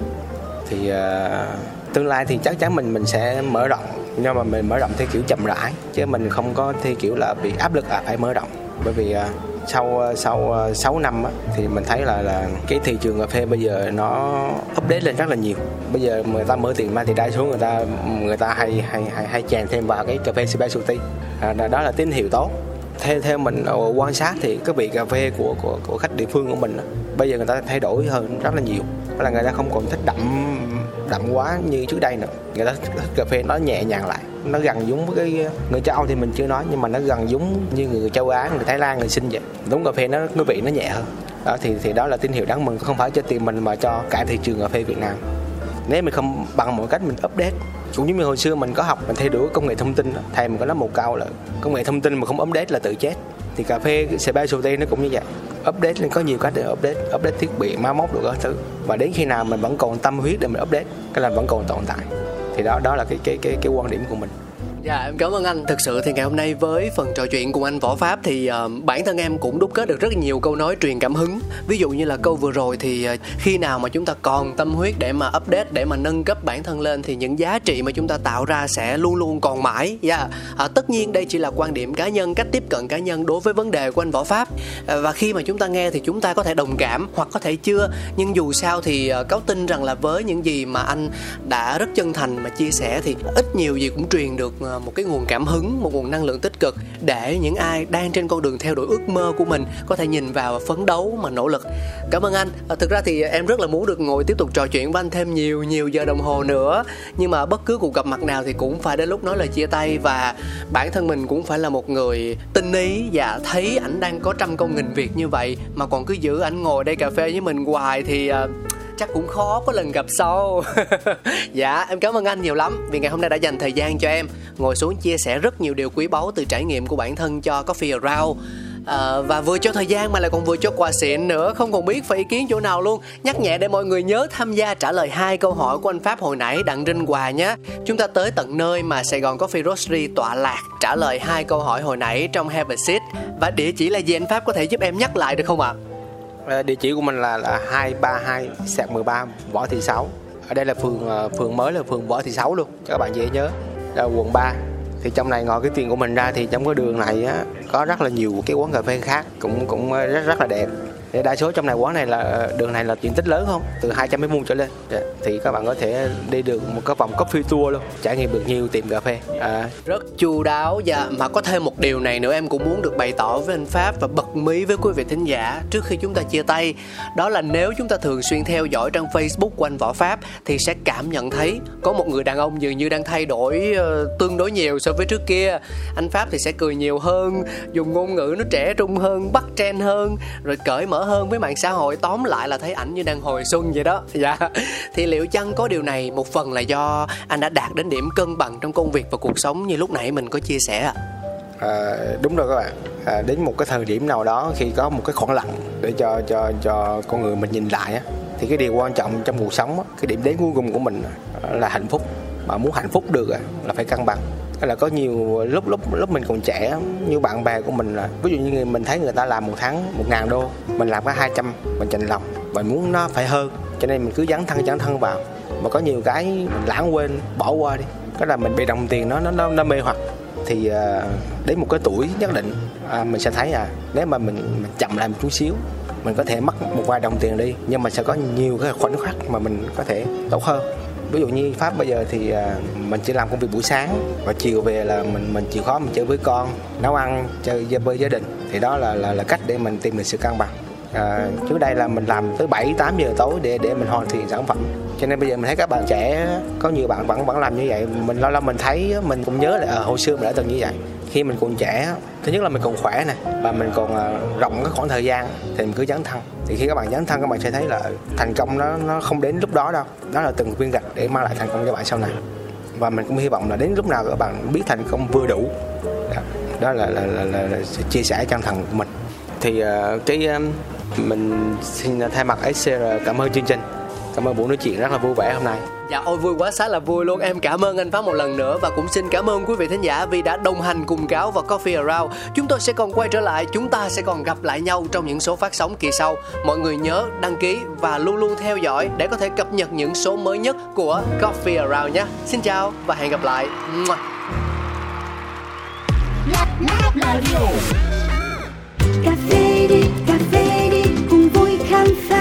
Thì uh, tương lai thì chắc chắn mình mình sẽ mở rộng, nhưng mà mình mở rộng theo kiểu chậm rãi, chứ mình không có theo kiểu là bị áp lực à phải mở rộng. Bởi vì uh, sau sau sáu năm á, thì mình thấy là là cái thị trường cà phê bây giờ nó update lên rất là nhiều. Bây giờ người ta mở tiệm ra thì đa số người ta người ta hay hay hay, hay chèn thêm vào cái cà phê specialty. À, đó là tín hiệu tốt. Theo theo mình quan sát thì cái vị cà phê của của của khách địa phương của mình á, bây giờ người ta thay đổi hơn rất là nhiều. Đó là người ta không còn thích đậm đậm quá như trước đây nữa. Người ta thích cà phê nó nhẹ nhàng lại, nó gần giống với cái người châu Âu thì mình chưa nói, nhưng mà nó gần giống như người châu Á, người Thái Lan, người Sinh vậy. Đúng, cà phê nó cái vị nó nhẹ hơn. Đó thì thì đó là tín hiệu đáng mừng, không phải cho tiền mình mà cho cả thị trường cà phê Việt Nam. Nếu mình không bằng mọi cách mình update, cũng như hồi xưa mình có học mình thay đổi công nghệ thông tin, thầy mình có nói một câu là công nghệ thông tin mà không update là tự chết. Thì cà phê specialty nó cũng như vậy. Update nên có nhiều cách để update, update thiết bị, máy móc được các thứ. Và đến khi nào mình vẫn còn tâm huyết để mình update, cái là vẫn còn tồn tại. Thì đó đó là cái cái cái cái quan điểm của mình. Dạ, em cảm ơn anh. Thực sự thì ngày hôm nay với phần trò chuyện cùng anh Võ Pháp thì uh, bản thân em cũng đúc kết được rất nhiều câu nói truyền cảm hứng. Ví dụ như là câu vừa rồi thì uh, khi nào mà chúng ta còn tâm huyết để mà update, để mà nâng cấp bản thân lên thì những giá trị mà chúng ta tạo ra sẽ luôn luôn còn mãi. Dạ, yeah. uh, tất nhiên đây chỉ là quan điểm cá nhân, cách tiếp cận cá nhân đối với vấn đề của anh Võ Pháp. Uh, và khi mà chúng ta nghe thì chúng ta có thể đồng cảm hoặc có thể chưa. Nhưng dù sao thì uh, Cáo tin rằng là với những gì mà anh đã rất chân thành mà chia sẻ thì ít nhiều gì cũng truyền được uh, một cái nguồn cảm hứng, một nguồn năng lượng tích cực để những ai đang trên con đường theo đuổi ước mơ của mình có thể nhìn vào và phấn đấu mà nỗ lực. Cảm ơn anh. À, thực ra thì em rất là muốn được ngồi tiếp tục trò chuyện với anh thêm nhiều nhiều giờ đồng hồ nữa, nhưng mà bất cứ cuộc gặp mặt nào thì cũng phải đến lúc nói lời chia tay, và bản thân mình cũng phải là một người tinh ý. Và thấy ảnh đang có trăm công nghìn việc như vậy mà còn cứ giữ ảnh ngồi đây cà phê với mình hoài thì uh, chắc cũng khó có lần gặp sau. Dạ, em cảm ơn anh nhiều lắm vì ngày hôm nay đã dành thời gian cho em ngồi xuống chia sẻ rất nhiều điều quý báu từ trải nghiệm của bản thân cho Coffee Around. À, và vừa cho thời gian mà lại còn vừa cho quà xịn nữa, không còn biết phải ý kiến chỗ nào luôn. Nhắc nhẹ để mọi người nhớ tham gia trả lời hai câu hỏi của anh Pháp hồi nãy đặng rinh quà nhé. Chúng ta tới tận nơi mà Saigon Coffee Roastery tọa lạc, trả lời hai câu hỏi hồi nãy trong Have a Seat. Và địa chỉ là gì anh Pháp có thể giúp em nhắc lại được không ạ? À? Địa chỉ của mình là, là hai ba hai mười ba Võ Thị Sáu. Ở đây là phường phường mới là phường Võ Thị Sáu luôn, cho các bạn dễ nhớ. Là quận ba. Thì trong này ngoài cái tiền của mình ra thì trong cái đường này á, có rất là nhiều cái quán cà phê khác cũng cũng rất rất là đẹp. Thì đa số trong này quán này là đường này là diện tích lớn không? Từ hai trăm mét vuông trở lên. Thì các bạn có thể đi được một cái vòng coffee tour luôn, trải nghiệm được nhiều tiệm cà phê. À. Rất chu đáo. Và mà có thêm một điều này nữa em cũng muốn được bày tỏ với anh Pháp và bật mí với quý vị thính giả trước khi chúng ta chia tay. Đó là nếu chúng ta thường xuyên theo dõi trang Facebook của anh Võ Pháp thì sẽ cảm nhận thấy có một người đàn ông dường như đang thay đổi tương đối nhiều so với trước kia. Anh Pháp thì sẽ cười nhiều hơn, dùng ngôn ngữ nó trẻ trung hơn, bắt trend hơn, rồi cởi mở hơn với mạng xã hội. Tóm lại là thấy ảnh như đang hồi xuân vậy đó. Dạ. Thì liệu chăng có điều này một phần là do anh đã đạt đến điểm cân bằng trong công việc và cuộc sống như lúc nãy mình có chia sẻ ạ? À, đúng rồi các bạn. À, đến một cái thời điểm nào đó khi có một cái khoảng lặng để cho cho cho con người mình nhìn lại á, thì cái điều quan trọng trong cuộc sống á, cái điểm đến cuối cùng của mình là hạnh phúc. Mà muốn hạnh phúc được là phải cân bằng. Là có nhiều lúc lúc lúc mình còn trẻ, như bạn bè của mình là ví dụ như mình thấy người ta làm một tháng một ngàn đô, mình làm có hai trăm, mình chạnh lòng, mình muốn nó phải hơn, cho nên mình cứ dấn thân dấn thân vào. Mà có nhiều cái mình lãng quên, bỏ qua đi, cái là mình bị đồng tiền nó nó nó mê hoặc. Thì đến một cái tuổi nhất định à, mình sẽ thấy à nếu mà mình, mình chậm lại một chút xíu, mình có thể mất một vài đồng tiền đi, nhưng mà sẽ có nhiều cái khoảnh khắc mà mình có thể tốt hơn. Ví dụ như Pháp bây giờ thì mình chỉ làm công việc buổi sáng, và chiều về là mình mình chịu khó mình chơi với con, nấu ăn, chơi với gia đình. Thì đó là là, là cách để mình tìm được sự cân bằng. À, trước đây là mình làm tới bảy tám giờ tối để để mình hoàn thiện sản phẩm. Cho nên bây giờ mình thấy các bạn trẻ, có nhiều bạn vẫn vẫn làm như vậy. Mình lâu lâu mình thấy mình cũng nhớ lại à, hồi xưa mình đã từng như vậy. Khi mình còn trẻ, thứ nhất là mình còn khỏe này, và mình còn rộng cái khoảng thời gian thì mình cứ dấn thân. Thì khi các bạn dấn thân, các bạn sẽ thấy là thành công nó nó không đến lúc đó đâu, nó là từng viên gạch để mang lại thành công cho bạn sau này. Và mình cũng hy vọng là đến lúc nào các bạn biết thành công vừa đủ. Đó là là là, là, là chia sẻ chân thành của mình. Thì cái mình xin thay mặt ét xê cảm ơn chương trình, cảm ơn buổi nói chuyện rất là vui vẻ hôm nay. Dạ ôi vui quá, xá là vui luôn. Em cảm ơn anh Pháp một lần nữa, và cũng xin cảm ơn quý vị thính giả vì đã đồng hành cùng Cáo và Coffee Around. Chúng tôi sẽ còn quay trở lại, chúng ta sẽ còn gặp lại nhau trong những số phát sóng kỳ sau. Mọi người nhớ đăng ký và luôn luôn theo dõi để có thể cập nhật những số mới nhất của Coffee Around nhé. Xin chào và hẹn gặp lại. Cà phê đi, cà phê đi, cùng vui khám phá.